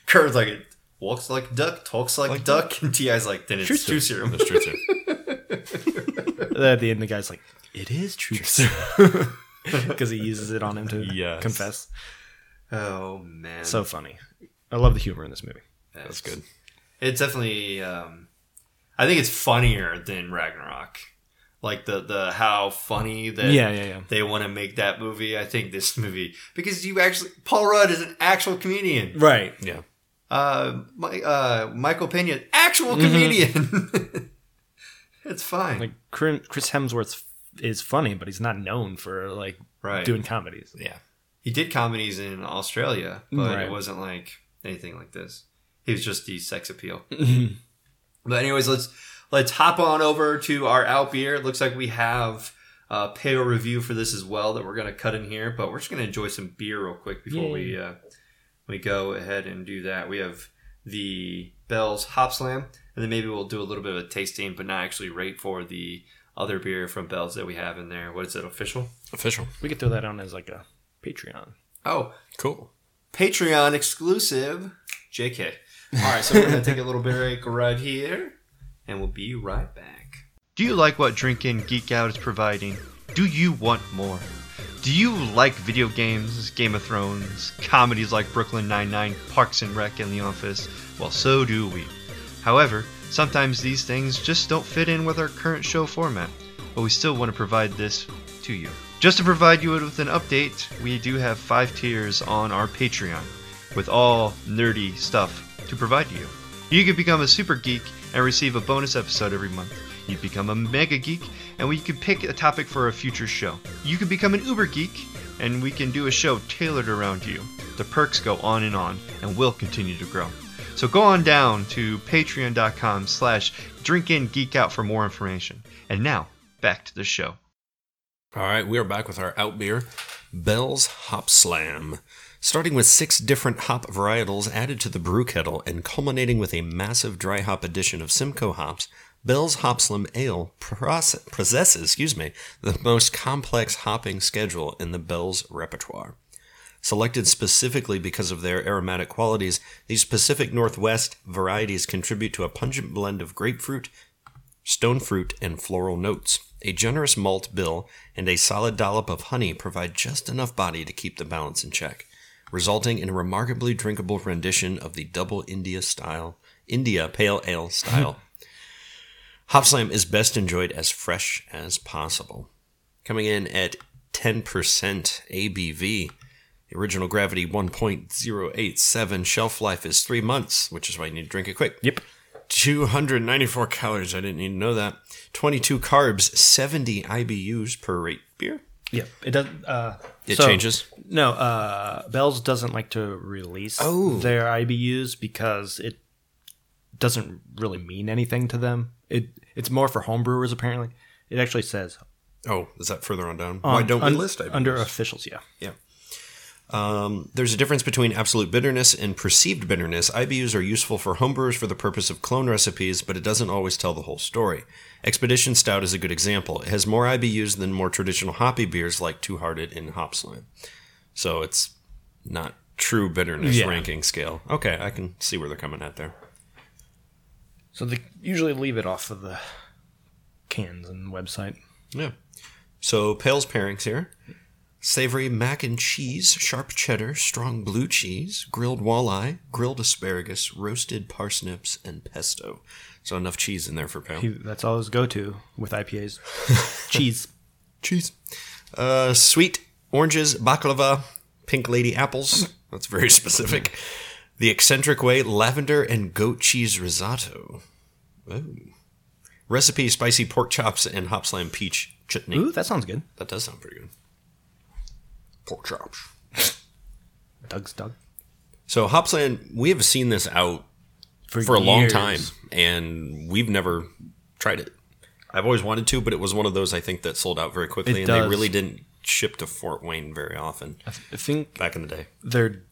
Curves like it walks like a duck, talks like, like a duck, duck, and T I's like, then it's true, true serum. It's true serum. At the end, the guy's like, it is true, true serum. Because he uses it on him to yes. confess. Oh, man. So funny. I love the humor in this movie. That's, That's good. It's definitely... Um, I think it's funnier than Ragnarok. Like, the, the how funny that yeah, yeah, yeah. they want to make that movie. I think this movie... Because you actually... Paul Rudd is an actual comedian. Right. Yeah. Uh, my, uh, Michael Pena, actual comedian. Mm-hmm. It's fine. Like, Chris Hemsworth is funny, but he's not known for, like, right. doing comedies. Yeah. He did comedies in Australia, but right. it wasn't like anything like this. He was just the sex appeal. But anyways, let's let's hop on over to our out beer. It looks like we have a pale review for this as well that we're going to cut in here, but we're just going to enjoy some beer real quick before Yay. we uh, we go ahead and do that. We have the Bell's Hopslam, and then maybe we'll do a little bit of a tasting, but not actually rate for the other beer from Bell's that we have in there. What is it? Official? Official. We could throw that on as like a Patreon. Oh, cool. Patreon exclusive. J K. All right, so we're going to take a little break right here, and we'll be right back. Do you like what Drinkin' Geek Out is providing? Do you want more? Do you like video games, Game of Thrones, comedies like Brooklyn Nine-Nine, Parks and Rec, and The Office? Well, so do we. However, sometimes these things just don't fit in with our current show format, but we still want to provide this to you. Just to provide you with an update, we do have five tiers on our Patreon with all nerdy stuff to provide you. You could become a super geek and receive a bonus episode every month. You could become a mega geek and we could pick a topic for a future show. You could become an uber geek and we can do a show tailored around you. The perks go on and on and will continue to grow. So go on down to patreon.com slash drinkingeekout for more information. And now, back to the show. All right, we are back with our out beer, Bell's Hopslam. Starting with six different hop varietals added to the brew kettle and culminating with a massive dry hop addition of Simcoe hops, Bell's Hopslam Ale process, possesses excuse me, the most complex hopping schedule in the Bell's repertoire. Selected specifically because of their aromatic qualities, these Pacific Northwest varieties contribute to a pungent blend of grapefruit, stone fruit, and floral notes. A generous malt bill and a solid dollop of honey provide just enough body to keep the balance in check, resulting in a remarkably drinkable rendition of the double India style, India Pale Ale style. Hopslam is best enjoyed as fresh as possible. Coming in at ten percent A B V, original gravity one point zero eight seven, shelf life is three months, which is why you need to drink it quick. Yep. two hundred ninety-four calories, I didn't need to know that. twenty-two carbs, seventy I B Us per rate beer. Yep, it doesn't. Uh, it so, changes? No, uh, Bell's doesn't like to release oh. their I B Us because it doesn't really mean anything to them. It It's more for homebrewers, apparently. It actually says. Oh, is that further on down? Um, Why don't un- we list I B Us? Under officials, yeah. Yeah. Um, there's a difference between absolute bitterness and perceived bitterness. I B Us are useful for homebrewers for the purpose of clone recipes, but it doesn't always tell the whole story. Expedition Stout is a good example. It has more I B Us than more traditional hoppy beers like Two Hearted and Hopslam. So it's not true bitterness yeah. ranking scale. Okay, I can see where they're coming at there. So they usually leave it off of the cans and website. Yeah. So Pale's pairings here. Savory mac and cheese, sharp cheddar, strong blue cheese, grilled walleye, grilled asparagus, roasted parsnips, and pesto. So enough cheese in there for Pale. He, that's all his go-to with I P As. cheese. Cheese. Uh, sweet oranges, baklava, pink lady apples. That's very specific. The eccentric way, lavender and goat cheese risotto. Ooh. Recipe, spicy pork chops, and Hopslam peach chutney. Ooh, that sounds good. That does sound pretty good. Pork chops. Doug's Doug. So Hopsland, we have seen this out for, for a long time, and we've never tried it. I've always wanted to, but it was one of those I think that sold out very quickly, it and does. They really didn't ship to Fort Wayne very often. I, th- I think back in the day, they're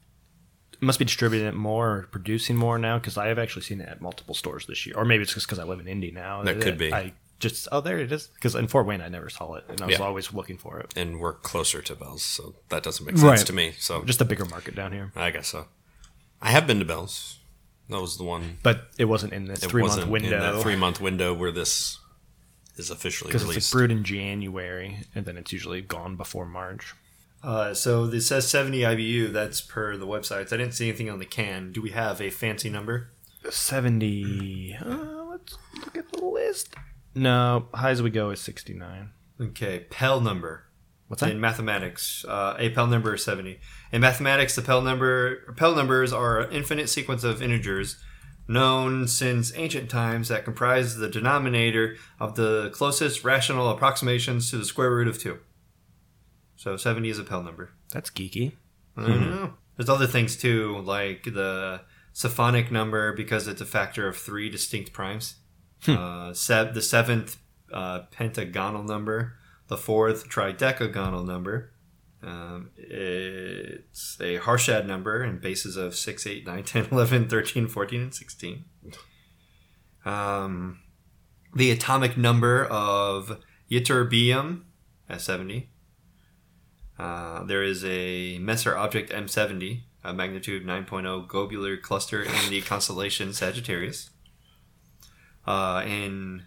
must be distributing it more, or producing more now, because I have actually seen it at multiple stores this year, or maybe it's just because I live in Indy now. That, that could be. I, Just, oh, there it is. Because in Fort Wayne, I never saw it, and I was yeah. always looking for it. And we're closer to Bell's, so that doesn't make sense right. to me. So just a bigger market down here. I guess so. I have been to Bell's. That was the one. But it wasn't in this three-month window. in that three-month window where this is officially released. Because it's brewed in January, and then it's usually gone before March. Uh, so this says seventy I B U. That's per the websites. I didn't see anything on the can. Do we have a fancy number? seventy. Uh, let's look at the list. No, high as we go is sixty-nine. Okay, Pell number. What's that? In mathematics, uh, a Pell number is seventy. In mathematics, the Pell number, Pell numbers are an infinite sequence of integers known since ancient times that comprise the denominator of the closest rational approximations to the square root of two. So seventy is a Pell number. That's geeky. I mm-hmm. know. There's other things, too, like the Siphonic number because it's a factor of three distinct primes. Hmm. Uh, se- the seventh uh, pentagonal number, the fourth tridecagonal number. Um, it's a Harshad number in bases of six, eight, nine, ten, eleven, thirteen, fourteen, and sixteen. Um, the atomic number of ytterbium S seventy. Uh, there is a Messier object M seventy, a magnitude nine point oh globular cluster in the constellation Sagittarius. Uh, in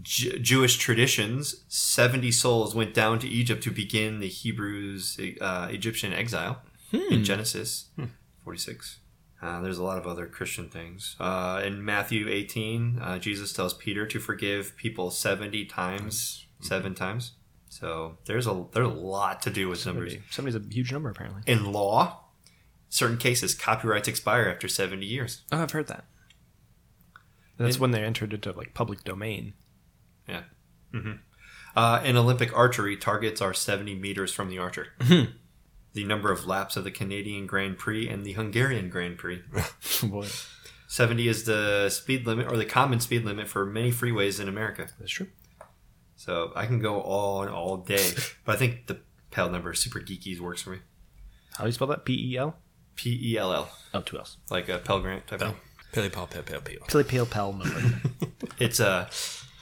J- Jewish traditions, seventy souls went down to Egypt to begin the Hebrews' uh, Egyptian exile hmm. in Genesis hmm. forty-six. Uh, there's a lot of other Christian things. Uh, in Matthew eighteen, uh, Jesus tells Peter to forgive people seventy times, mm-hmm. seven times. So there's a there's a lot to do with seventy. Numbers. seventy is a huge number, apparently. In law, certain cases, copyrights expire after seventy years. Oh, I've heard that. That's in, when they're entered into like public domain. Yeah. Mm-hmm. Uh, in Olympic archery, targets are seventy meters from the archer. Mm-hmm. The number of laps of the Canadian Grand Prix and the Hungarian Grand Prix. Boy. seventy is the speed limit or the common speed limit for many freeways in America. That's true. So I can go on all day. But I think the P E L number, Super Geekies, works for me. How do you spell that? P E L? P E L L. Oh, two L's. Like a Pell Grant type thing. Pell, Pell, Pell, Pell, Pell. Pell, Pell, Pell number. It's a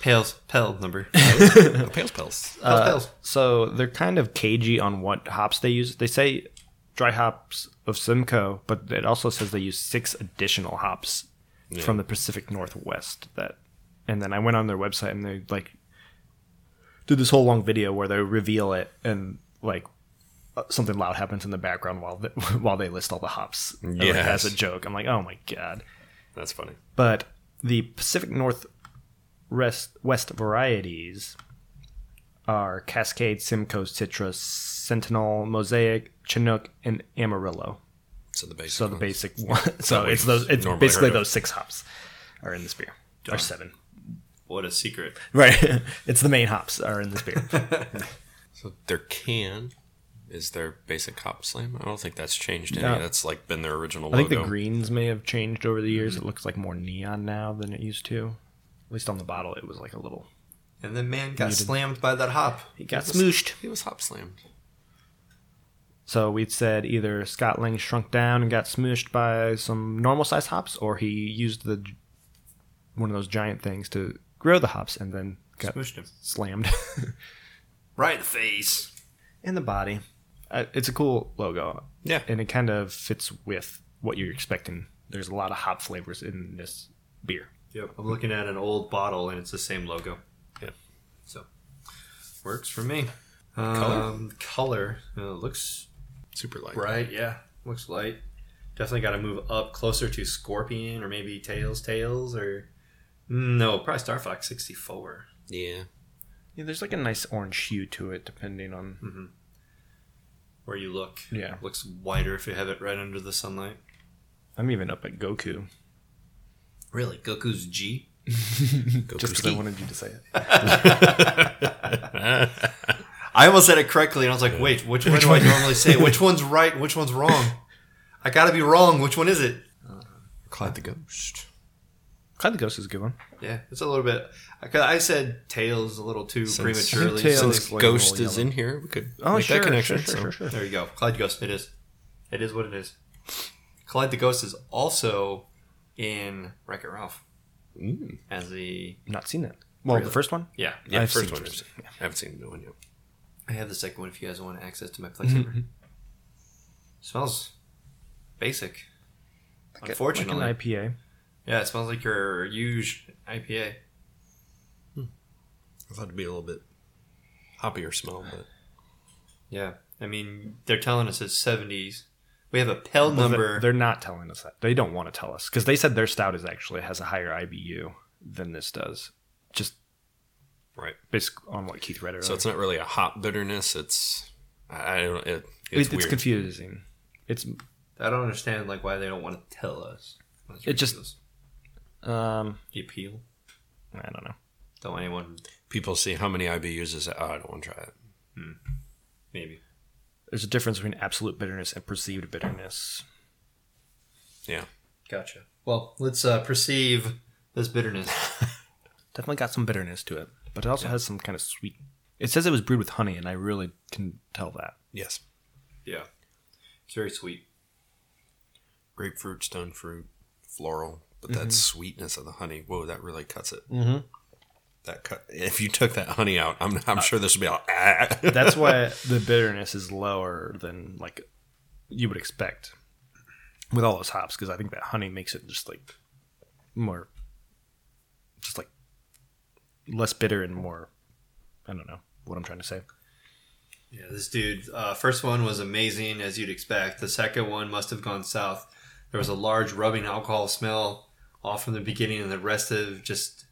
Pell's Pell number. Pell's Pell's. Pell's uh, Pell's. So they're kind of cagey on what hops they use. They say dry hops of Simcoe, but it also says they use six additional hops yeah. from the Pacific Northwest. That, and then I went on their website and they like did this whole long video where they reveal it and like something loud happens in the background while they, while they list all the hops yes. like, as a joke. I'm like, oh my god, that's funny. But the Pacific Northwest West varieties are Cascade, Simcoe, Citra, Sentinel, Mosaic, Chinook, and Amarillo. So the basic. So the basic one. one. So it's those. It's basically those six hops are in this beer. Or seven. What a secret! Right, it's the main hops are in this beer. So their can is their basic hop slam. I don't think that's changed any. No. That's like been their original logo. I think the greens may have changed over the years. Mm-hmm. It looks like more neon now than it used to. At least on the bottle, it was like a little. And the man got muted. Slammed by that hop. He got he was, smooshed. He was hop slammed. So we'd said either Scott Lang shrunk down and got smooshed by some normal size hops, or he used the one of those giant things to grow the hops and then got him. Slammed. Right in the face. In the body. Uh, it's a cool logo. Yeah. And it kind of fits with what you're expecting. There's a lot of hop flavors in this beer. Yep. I'm looking at an old bottle and it's the same logo. Yeah. So, works for me. Um, color. Color. Uh, looks super light. Bright, yeah. Looks light. Definitely got to move up closer to Scorpion or maybe Tails Tails or... No, probably Star Fox sixty-four. Yeah. Yeah, there's like a nice orange hue to it, depending on mm-hmm. where you look. Yeah. It looks whiter if you have it right under the sunlight. I'm even up at Goku. Really? Goku's G? Goku's just because I wanted you to say it. I almost said it correctly, and I was like, wait, which one do I normally say? Which one's right? Which one's wrong? I gotta be wrong. Which one is it? Uh, Clyde the Ghost. Clyde the Ghost is a good one. Yeah, it's a little bit. I said Tails a little too since, prematurely. Tails since like Ghost is in here, we could oh, make sure, that connection. Sure, sure, so. Sure. There you go. Clyde the Ghost, it is. It is what it is. Clyde the Ghost is also in Wreck-It Ralph. Mm. As the. Not seen that. Well, really? The first one? Yeah. Yeah, I've the first one. First. Yeah. I haven't seen the new one yet. I have the second one if you guys want access to my PlayStation. Mm-hmm. Smells basic. Like unfortunately. Like an I P A. Yeah, it smells like your huge I P A. Hmm. I thought it'd be a little bit hoppier smell, but yeah, I mean they're telling us it's seventies. We have a Pell well, number. They're not telling us that. They don't want to tell us because they said their stout is actually has a higher I B U than this does. Just right, based on what Keith read earlier. So it's not really a hop bitterness. It's I don't. It, it's it, it's weird. Confusing. It's I don't understand like why they don't want to tell us. That's it ridiculous. Just. Um, the appeal? I don't know. Don't anyone... People see how many I B Us is... Oh, I don't want to try it. Hmm. Maybe. There's a difference between absolute bitterness and perceived bitterness. Yeah. Gotcha. Well, let's uh, perceive this bitterness. Definitely got some bitterness to it, but it also yeah. has some kind of sweet... It says it was brewed with honey, and I really can tell that. Yes. Yeah. It's very sweet. Grapefruit, stone fruit, floral... But that mm-hmm. sweetness of the honey, whoa, that really cuts it. Mm-hmm. that cut, if you took that honey out, I'm I'm uh, sure this would be all. Ah. That's why the bitterness is lower than like you would expect with all those hops, because I think that honey makes it just like more, just like less bitter and more. I don't know what I'm trying to say. Yeah, this dude. Uh, first one was amazing, as you'd expect. The second one must have gone south. There was a large rubbing alcohol smell off from the beginning, and the rest of just.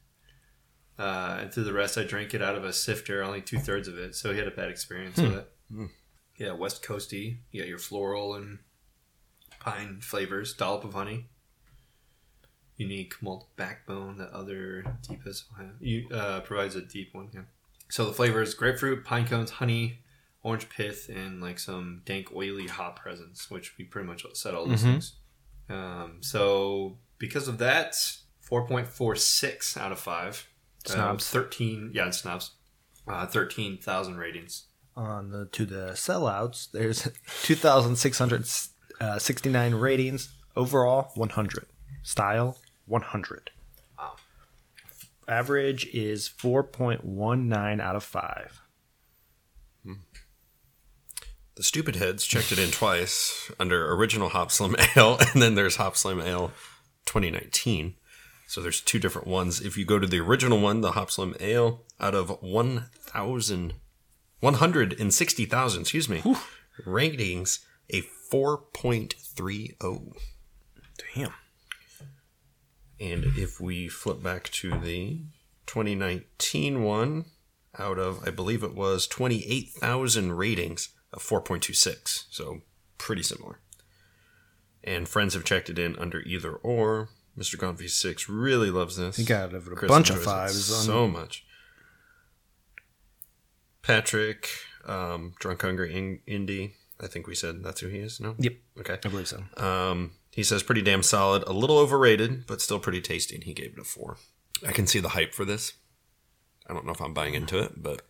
Uh, and through the rest, I drank it out of a sifter, only two thirds of it. So he had a bad experience hmm. with it. Hmm. Yeah, West Coasty. You got your floral and pine flavors, dollop of honey, unique malt backbone that other deepest uh, provides a deep one. Yeah. So the flavors: grapefruit, pine cones, honey, orange pith, and like some dank, oily hop presence, which we pretty much said all those mm-hmm. things. Um, so because of that, four point four six out of five. Snobs. Uh, thirteen, yeah, it's snobs. Uh, thirteen thousand ratings. On the to the sellouts, there's two thousand six hundred sixty-nine ratings overall. One hundred style. One hundred. Wow. Average is four point one nine out of five. Hmm. The stupid heads checked it in twice under original Hopslam Ale, and then there's Hopslam Ale twenty nineteen. So there's two different ones. If you go to the original one, the Hopslam Ale, out of one hundred sixty thousand, excuse me, whew, ratings, a four point three oh. Damn. And if we flip back to the twenty nineteen one, out of, I believe it was twenty-eight thousand ratings, a four point two six. So pretty similar. And friends have checked it in under either or. Mister Gonfi Six really loves this. He got a Chris bunch of fives on so much. Patrick, um, Drunk Hungry in- Indie. I think we said that's who he is. No. Yep. Okay. I believe so. Um, he says pretty damn solid, a little overrated, but still pretty tasty. And he gave it a four. I can see the hype for this. I don't know if I'm buying into it, but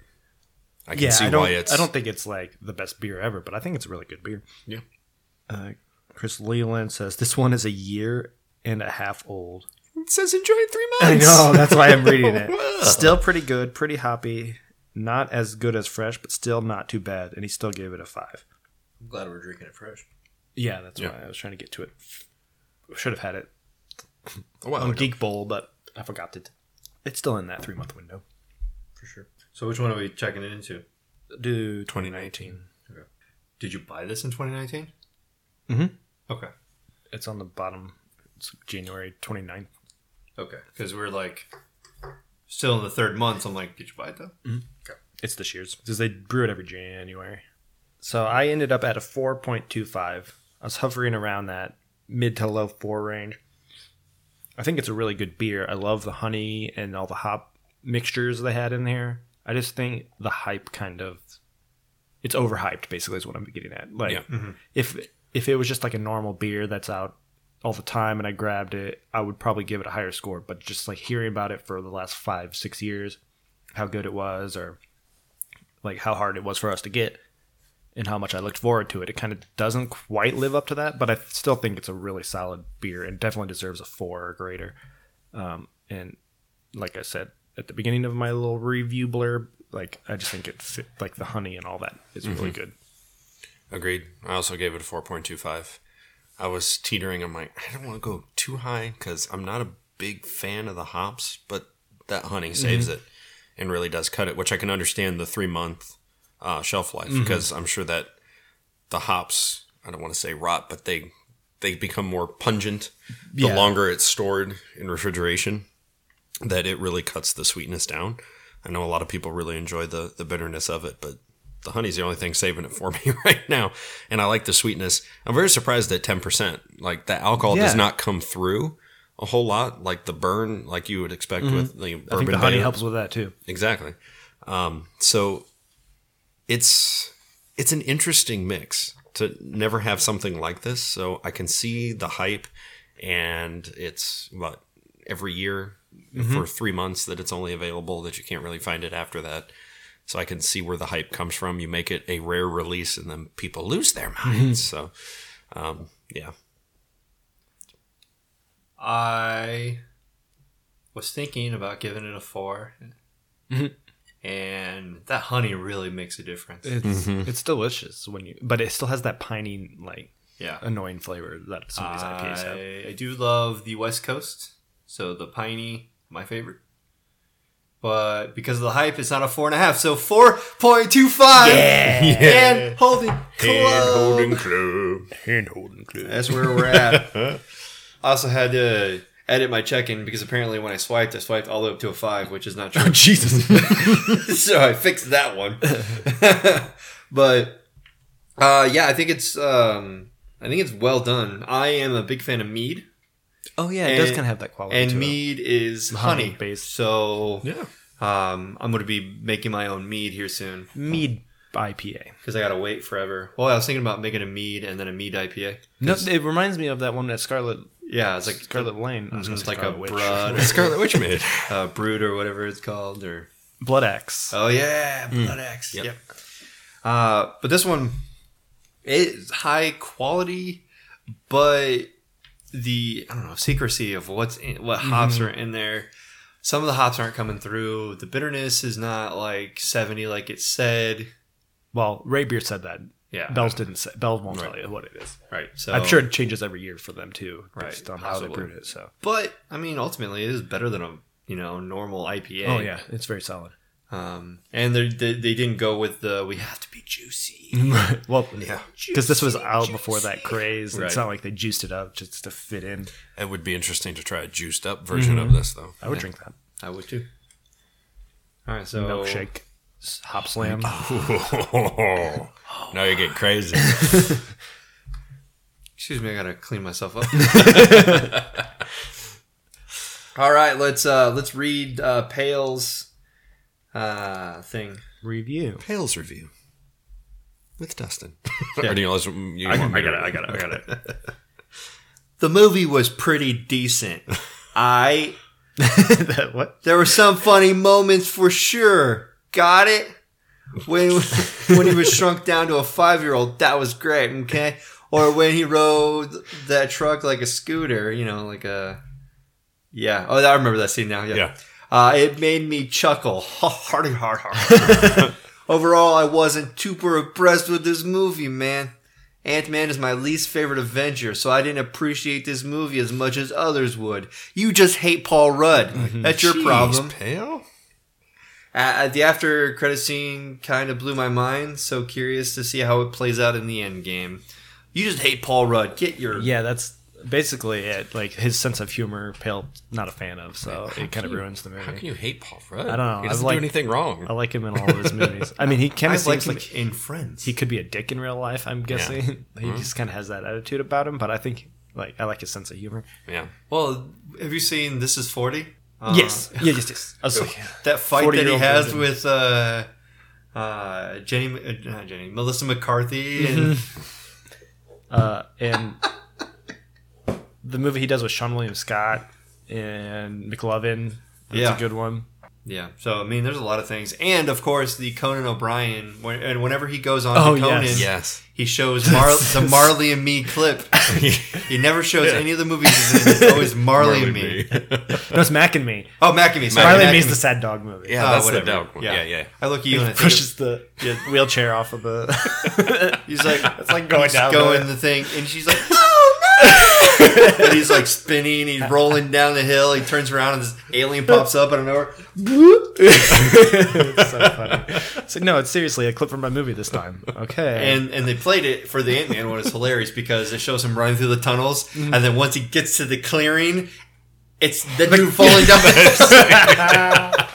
I can yeah, see I why it's. I don't think it's like the best beer ever, but I think it's a really good beer. Yeah. Uh, Chris Leland says this one is a year and a half old. It says enjoy it three months. I know, that's why I'm reading it. Wow. Still pretty good, pretty hoppy. Not as good as fresh, but still not too bad. And he still gave it a five. I'm glad we're drinking it fresh. Yeah, that's yeah. why I was trying to get to it. Should have had it on Geek Bowl, but I forgot it. It's still in that three month window. For sure. So which one are we checking it into? Do twenty nineteen. Okay. Did you buy this in twenty nineteen? Mm-hmm. Okay. It's on the bottom. It's January twenty-ninth. Okay, because we're like still in the third month. So I'm like, did you buy it though? Mm-hmm. Okay. It's this year's because they brew it every January. So I ended up at a four point two five. I was hovering around that mid to low four range. I think it's a really good beer. I love the honey and all the hop mixtures they had in there. I just think the hype kind of, it's overhyped basically is what I'm getting at. Like yeah. mm-hmm. if if it was just like a normal beer that's out all the time and I grabbed it, I would probably give it a higher score, but just like hearing about it for the last five, six years, how good it was or like how hard it was for us to get and how much I looked forward to it. It kind of doesn't quite live up to that, but I still think it's a really solid beer and definitely deserves a four or greater. Um, and like I said at the beginning of my little review blurb, like I just think it's like the honey and all that is mm-hmm. really good. Agreed. I also gave it a four point two five. I was teetering. I'm like, I don't want to go too high because I'm not a big fan of the hops, but that honey saves mm-hmm. it and really does cut it, which I can understand the three month uh, shelf life because mm-hmm. I'm sure that the hops, I don't want to say rot, but they they become more pungent the yeah. longer it's stored in refrigeration, that it really cuts the sweetness down. I know a lot of people really enjoy the, the bitterness of it, but the honey's the only thing saving it for me right now. And I like the sweetness. I'm very surprised at ten percent. Like, the alcohol yeah. does not come through a whole lot. Like, the burn, like you would expect mm-hmm. with the bourbon. I think the honey helps with that, too. Exactly. Um, so, it's it's an interesting mix to never have something like this. So, I can see the hype. And it's, what, every year mm-hmm. for three months that it's only available, that you can't really find it after that. So I can see where the hype comes from. You make it a rare release, and then people lose their minds. Mm-hmm. So, um, yeah. I was thinking about giving it a four, Mm-hmm. And that honey really makes a difference. It's mm-hmm. it's delicious when you, but it still has that piney, like yeah. annoying flavor that some of these I P As have. I do love the West Coast, so the piney, my favorite. But because of the hype, it's not a four and a half, so four point two five. Yeah, yeah. And holding club. Hand holding club. Hand holding club. That's where we're at. I also had to edit my check-in because apparently when I swiped, I swiped all the way up to a five, which is not true. Oh, Jesus. So I fixed that one. But uh, yeah, I think it's um, I think it's well done. I am a big fan of mead. Oh yeah, it and, does kind of have that quality. And to mead it. is honey, honey based. So yeah, um, I'm going to be making my own mead here soon. Mead I P A because I got to wait forever. Well, I was thinking about making a mead and then a mead I P A. No, it reminds me of that one that Scarlet. Yeah, it's like Scarlet Lane. I was mm-hmm. It's like Scarlet a Witch. Brood, or Scarlet Witch made uh, brood or whatever it's called, or Blood Axe. Oh yeah, Blood mm. Axe. Yep. yep. Uh, but this one is high quality, but. The I don't know secrecy of what's in, what hops mm-hmm. are in there. Some of the hops aren't coming through. The bitterness is not like seventy, like it said. Well, Ray Beer said that. Yeah, Bell's didn't say. Bell's won't right. tell you what it is. Right. So I'm sure it changes every year for them too, based right. on Possibly. how they brewed it. So, but I mean, ultimately, it is better than a you know normal I P A. Oh yeah, it's very solid. Um, and they they didn't go with the we have to be juicy. Well, yeah, because this was out juicy. before that craze. Right. It's not like they juiced it up just to fit in. It would be interesting to try a juiced up version mm-hmm. of this, though. I would yeah. drink that. I would too. All right, so milkshake, hop slam. Oh. Now you get crazy. Excuse me, I gotta clean myself up. All right, let's uh, let's read uh, Pale's. Uh, thing review Pale's review with Dustin. Yeah. Or do you always, you I, want I, got it, I got it. I got it. I got it. The movie was pretty decent. I that, what? There were some funny moments for sure. Got it. When when he was shrunk down to a five year old, that was great. Okay, or when he rode that truck like a scooter, you know, like a yeah. Oh, I remember that scene now. Yeah. yeah. Uh, it made me chuckle. Hardy, hard, hard. Overall, I wasn't super impressed with this movie, man. Ant-Man is my least favorite Avenger, so I didn't appreciate this movie as much as others would. You just hate Paul Rudd. Mm-hmm. That's your Jeez, problem. Pale? Uh, the after-credit scene kind of blew my mind, so curious to see how it plays out in the end game. You just hate Paul Rudd. Get your... Yeah, that's... Basically, it like his sense of humor, Pale, not a fan of, so how it kind of ruins the movie. How can you hate Paul Rudd? I don't know. He doesn't like, do anything wrong. I like him in all of his movies. I mean, he kind of seems like in Friends. He could be a dick in real life. I'm guessing yeah. he mm-hmm. just kind of has that attitude about him. But I think like I like his sense of humor. Yeah. Well, have you seen This Is forty? Uh, yes. Yeah. Yes. Yes. I was like, that fight that he has version. with uh, uh, Jenny, uh, not Jenny, Melissa McCarthy, and mm-hmm. uh, and. The movie he does with Sean William Scott and McLovin. That's yeah. a good one. Yeah. So, I mean, there's a lot of things. And, of course, the Conan O'Brien. When, and whenever he goes on oh, to Conan, yes. Yes. he shows Mar- the Marley and Me clip. He never shows yeah. any of the movies he's in. It's always Marley, Marley and Me. No, it's Mac and Me. Oh, Mac and Me. So Mac Marley and Me is the sad dog movie. Yeah, oh, that's whatever. the dog one. Yeah. yeah, yeah. I look at you and, and I pushes the yeah. wheelchair off of the... He's like... It's like going down. Going the thing. And she's like... And he's like spinning, he's rolling down the hill, he turns around and this alien pops up out of nowhere. It's so funny. So no, it's seriously a clip from my movie this time. Okay. And and they played it for the Ant-Man one. It's hilarious because it shows him running through the tunnels mm-hmm. and then once he gets to the clearing, it's the dude falling down the hill.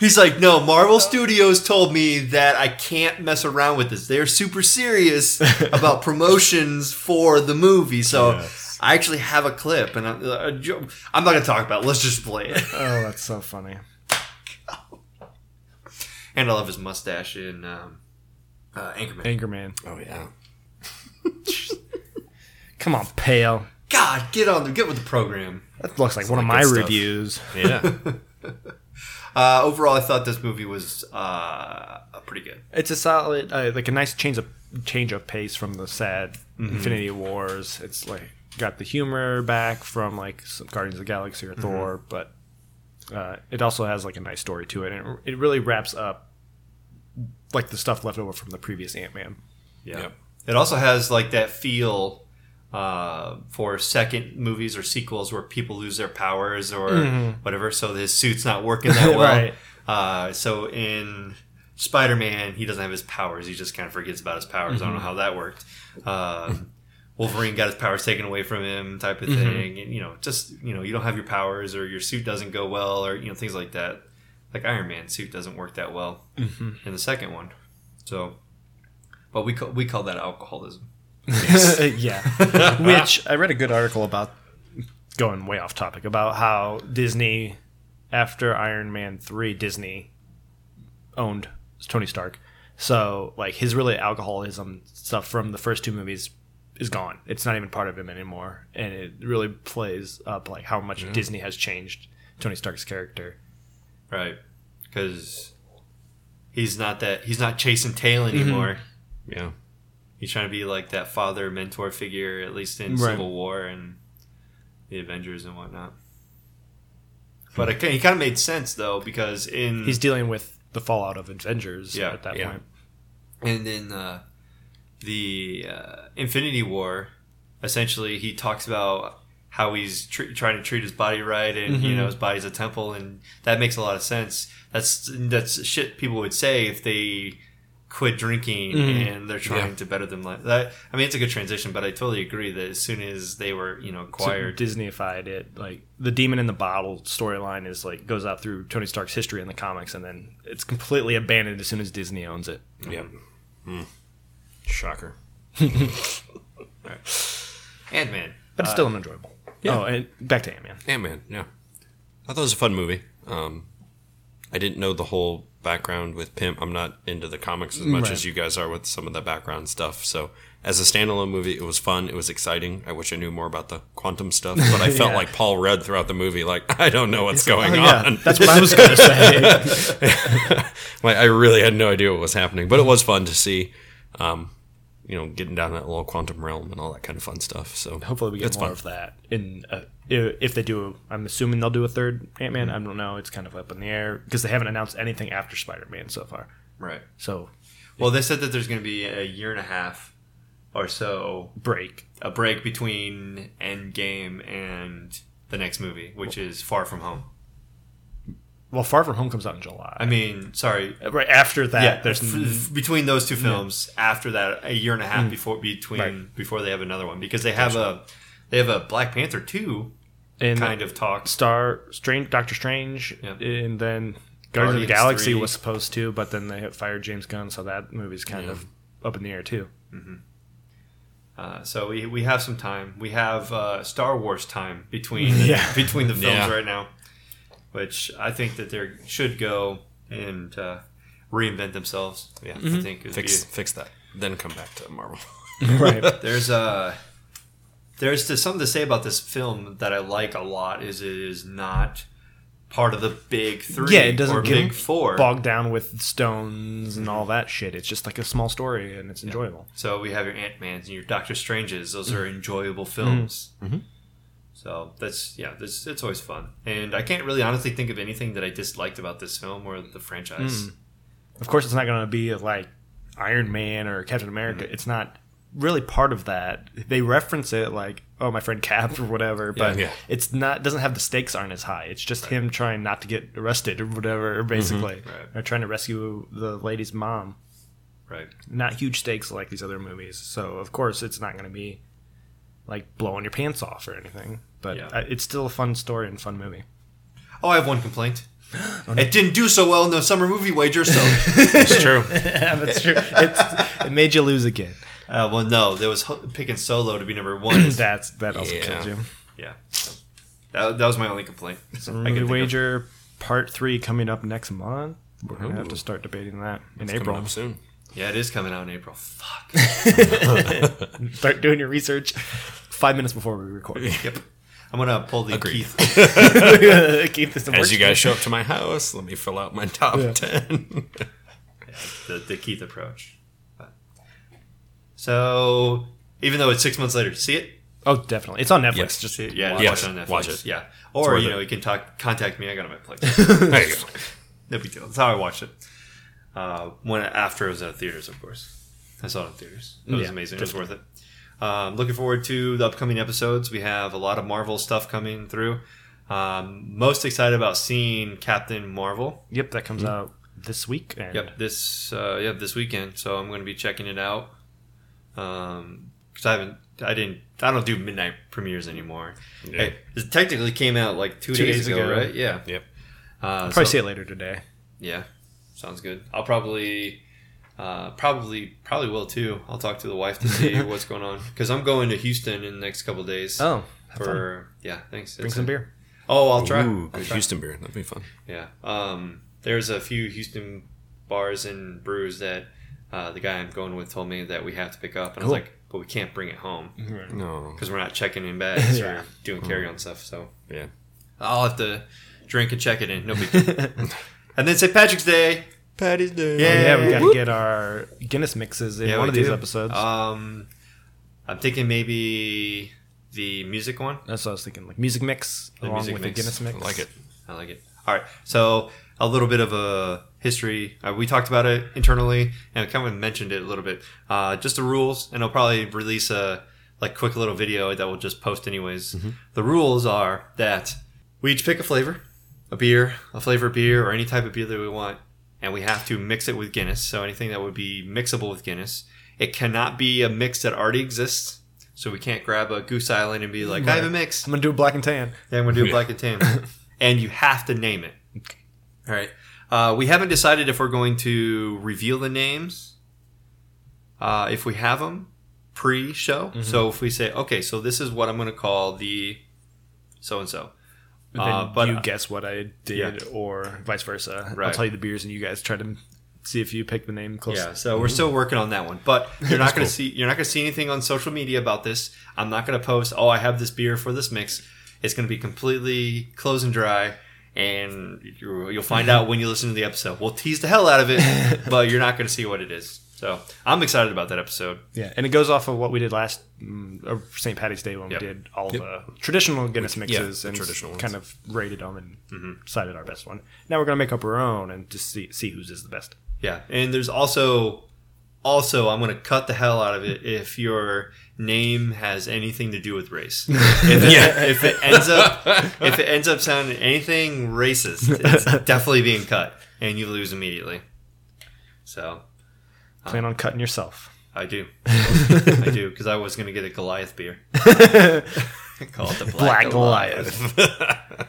He's like, no, Marvel Studios told me that I can't mess around with this. They're super serious about promotions for the movie. So yes. I actually have a clip, and I'm, I'm not going to talk about it. Let's just play it. Oh, that's so funny. And I love his mustache in um, uh, Anchorman. Anchorman. Oh, yeah. Come on, Pale. God, get on, get with the program. That looks like it's one like of my reviews. Yeah. Uh, overall, I thought this movie was uh, pretty good. It's a solid, uh, like a nice change of change of pace from the sad mm-hmm. Infinity Wars. It's like got the humor back from like some Guardians of the Galaxy or mm-hmm. Thor, but uh, it also has like a nice story to it, and it, it really wraps up like the stuff left over from the previous Ant-Man. Yeah. Yep. It also has like that feel uh, for second movies or sequels where people lose their powers or mm-hmm. whatever, so his suit's not working that well. Right. Uh, so in Spider-Man, he doesn't have his powers. He just kind of forgets about his powers. Mm-hmm. I don't know how that worked. Uh, Wolverine got his powers taken away from him, type of mm-hmm. thing. And, you know, just, you know, you don't have your powers or your suit doesn't go well or, you know, things like that. Like Iron Man's suit doesn't work that well mm-hmm. in the second one. So, but we call, we call that alcoholism. Yes. Yeah. Which I read a good article about, going way off topic, about how Disney, after Iron Man three, Disney owned Tony Stark. So, like, his really alcoholism stuff from the first two movies is gone. It's not even part of him anymore. And it really plays up, like, how much yeah. Disney has changed Tony Stark's character. Right. Because he's not that, he's not chase and tail anymore. Mm-hmm. Yeah. He's trying to be, like, that father mentor figure, at least in right. Civil War and the Avengers and whatnot. But it, it kind of made sense, though, because in... He's dealing with the fallout of Avengers yeah, at that yeah. point. And then uh, the uh, Infinity War, essentially, he talks about how he's tr- trying to treat his body right, and mm-hmm. you know, his body's a temple, and that makes a lot of sense. That's that's shit people would say if they quit drinking mm-hmm. and they're trying yeah. to better them life. That, I mean, it's a good transition, but I totally agree that as soon as they were, you know, acquired, so Disneyfied it. Like the demon in the bottle storyline is like goes out through Tony Stark's history in the comics, and then it's completely abandoned as soon as Disney owns it. Yep. Mm. Shocker. All right. Ant-Man, but it's uh, still an enjoyable. Yeah. Oh, and back to Ant-Man. Ant-Man. Yeah, I thought it was a fun movie. Um, I didn't know the whole background with Pym. I'm not into the comics as much right. as you guys are with some of the background stuff. So as a standalone movie, it was fun. It was exciting. I wish I knew more about the quantum stuff, but I felt yeah. like Paul Rudd throughout the movie. Like, I don't know what's going oh, yeah. on. That's what I was going to say. Like, I really had no idea what was happening, but it was fun to see, um, you know, getting down that little quantum realm and all that kind of fun stuff. So hopefully we get more fun. Of that in a, if they do. I'm assuming they'll do a third Ant-Man. I don't know. It's kind of up in the air because they haven't announced anything after Spider-Man so far. Right. So, well, they said that there's going to be a year and a half or so break, a break between Endgame and the next movie, which well, is Far From Home. Well, Far From Home comes out in July. I mean, sorry, right after that, yeah, there's f- between those two films. Yeah. After that, a year and a half mm. before between right. before they have another one, because they have a they have a Black Panther two and kind of talk Star Strange, Doctor Strange, yeah. and then Guardians of the Galaxy three was supposed to, but then they fired James Gunn, so that movie's kind yeah. of up in the air too. Mm-hmm. Uh, so we we have some time. We have uh, Star Wars time between yeah. the, between the films yeah. right now. Which I think that they should go and uh, reinvent themselves. Yeah, mm-hmm. I think fix be, fix that, then come back to Marvel. Right. There's uh, there's to, something to say about this film that I like a lot. Is it is not part of the big three. Yeah, it doesn't or get big four bogged down with stones and all that shit. It's just like a small story and it's yeah. enjoyable. So we have your Ant-Mans and your Doctor Stranges. Those mm-hmm. are enjoyable films. Mm-hmm. So that's, yeah, that's, it's always fun. And I can't really honestly think of anything that I disliked about this film or the franchise. Mm. Of course, it's not going to be like Iron Man or Captain America. Mm. It's not really part of that. They reference it like, oh, my friend Cap or whatever, but yeah, yeah. it's not, doesn't have, the stakes aren't as high. It's just right. him trying not to get arrested or whatever, basically, mm-hmm. right. or trying to rescue the lady's mom. Right. Not huge stakes like these other movies. So, of course, it's not going to be like blowing your pants off or anything. But yeah. it's still a fun story and fun movie. Oh, I have one complaint. Oh, no. It didn't do so well in the summer movie wager, so... It's true. Yeah, that's true. It's, it made you lose again. Uh, well, no. There was picking Solo to be number one. That's That also yeah. killed you. Yeah. That, that was my only complaint. Summer movie wager of. Part three coming up next month. We're going to have to start debating that in it's April. Coming up soon. Yeah, it is coming out in April. Fuck. Start doing your research five minutes before we record. Yep. I'm going to pull the Agreed. Keith. Keith is the As you guys show up to my house, let me fill out my top yeah. ten. Yeah, the, the Keith approach. So, even though it's six months later, see it? Oh, definitely. It's on Netflix. Yes. Just yeah, watch, yes. watch it on Netflix. Watch it. Yeah. Or, you know, it. you can talk, contact me. I got it on Netflix. There you go. No big deal. That's how I watched it. Uh, when after it was in theaters, of course. I saw it in theaters. It was yeah, amazing. Definitely. It was worth it. Um, looking forward to the upcoming episodes. We have a lot of Marvel stuff coming through. Um, most excited about seeing Captain Marvel. Yep, that comes mm-hmm. out this week. Yep, this uh, yeah this weekend. So I'm going to be checking it out. Um, because I haven't, I didn't, I don't do midnight premieres anymore. Yeah. It, it technically came out like two, two days, days ago, ago, right? Yeah. Yep. Uh, I'll probably so, see it later today. Yeah, sounds good. I'll probably. Uh, probably, probably will too. I'll talk to the wife to see what's going on because I'm going to Houston in the next couple of days. Oh, for fun. yeah, thanks. Bring That's some it. beer. Oh, I'll try. Ooh, I'll try. Houston beer. That'd be fun. Yeah. Um, there's a few Houston bars and brews that uh, the guy I'm going with told me that we have to pick up, and cool. I was like, but we can't bring it home, right. no, because we're not checking in bags yeah. or doing carry on oh. stuff. So yeah, I'll have to drink and check it in. No big deal. And then Saint Patrick's Day. Patty's Day. Yeah, oh, yeah, we got to get our Guinness mixes in yeah, one of do. these episodes. Um, I'm thinking maybe the music one. That's what I was thinking, like music mix the along music with mix. the Guinness mix. I like it. I like it. All right, so a little bit of a history. Uh, we talked about it internally, and I kind of mentioned it a little bit. Uh, just the rules, and I'll probably release a like quick little video that we'll just post anyways. Mm-hmm. The rules are that we each pick a flavor, a beer, a flavor beer, or any type of beer that we want. And we have to mix it with Guinness. So anything that would be mixable with Guinness. It cannot be a mix that already exists. So we can't grab a Goose Island and be like, right. I have a mix. I'm going to do a black and tan. Yeah, I'm going to do a black and tan. And you have to name it. Okay. All right. Uh, we haven't decided if we're going to reveal the names. Uh, if we have them pre-show. Mm-hmm. So if we say, okay, so this is what I'm going to call the so-and-so. Then uh, but you uh, guess what I did, yeah. or vice versa. Right. I'll tell you the beers, and you guys try to see if you pick the name close. Yeah, so we're still working on that one, but you're not going to cool. see you're not going to see anything on social media about this. I'm not going to post. Oh, I have this beer for this mix. It's going to be completely close and dry, and you'll find out when you listen to the episode. We'll tease the hell out of it, but you're not going to see what it is. So I'm excited about that episode. Yeah, and it goes off of what we did last um, Saint Patty's Day when yep. we did all yep. the traditional Guinness mixes yeah, and traditional kind ones. of rated them and mm-hmm. decided our best one. Now we're going to make up our own and just see see whose is the best. Yeah, and there's also, also I'm going to cut the hell out of it if your name has anything to do with race. If it, yeah. if it ends up if it ends up sounding anything racist, it's definitely being cut, and you lose immediately. So... Plan on cutting yourself. I do. I do, because I was going to get a Goliath beer. Call it the Black, Black Goliath. Goliath.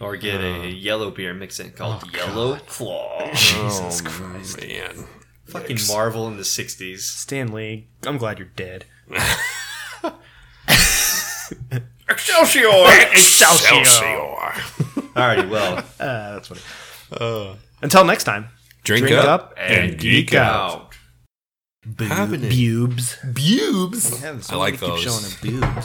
Or get uh, a yellow beer mix in called oh Yellow God. Claw. Jesus oh, Christ. Man. Fucking Yikes. Marvel in the sixties. Stan Lee, I'm glad you're dead. Excelsior! Excelsior! Excelsior. Alrighty, well. Uh, that's funny. Uh, Until next time. Drink, Drink up, up and geek, geek out. out. Boob, Happening. Bubes. Bubes. I, I like those. Keep showing them boobs.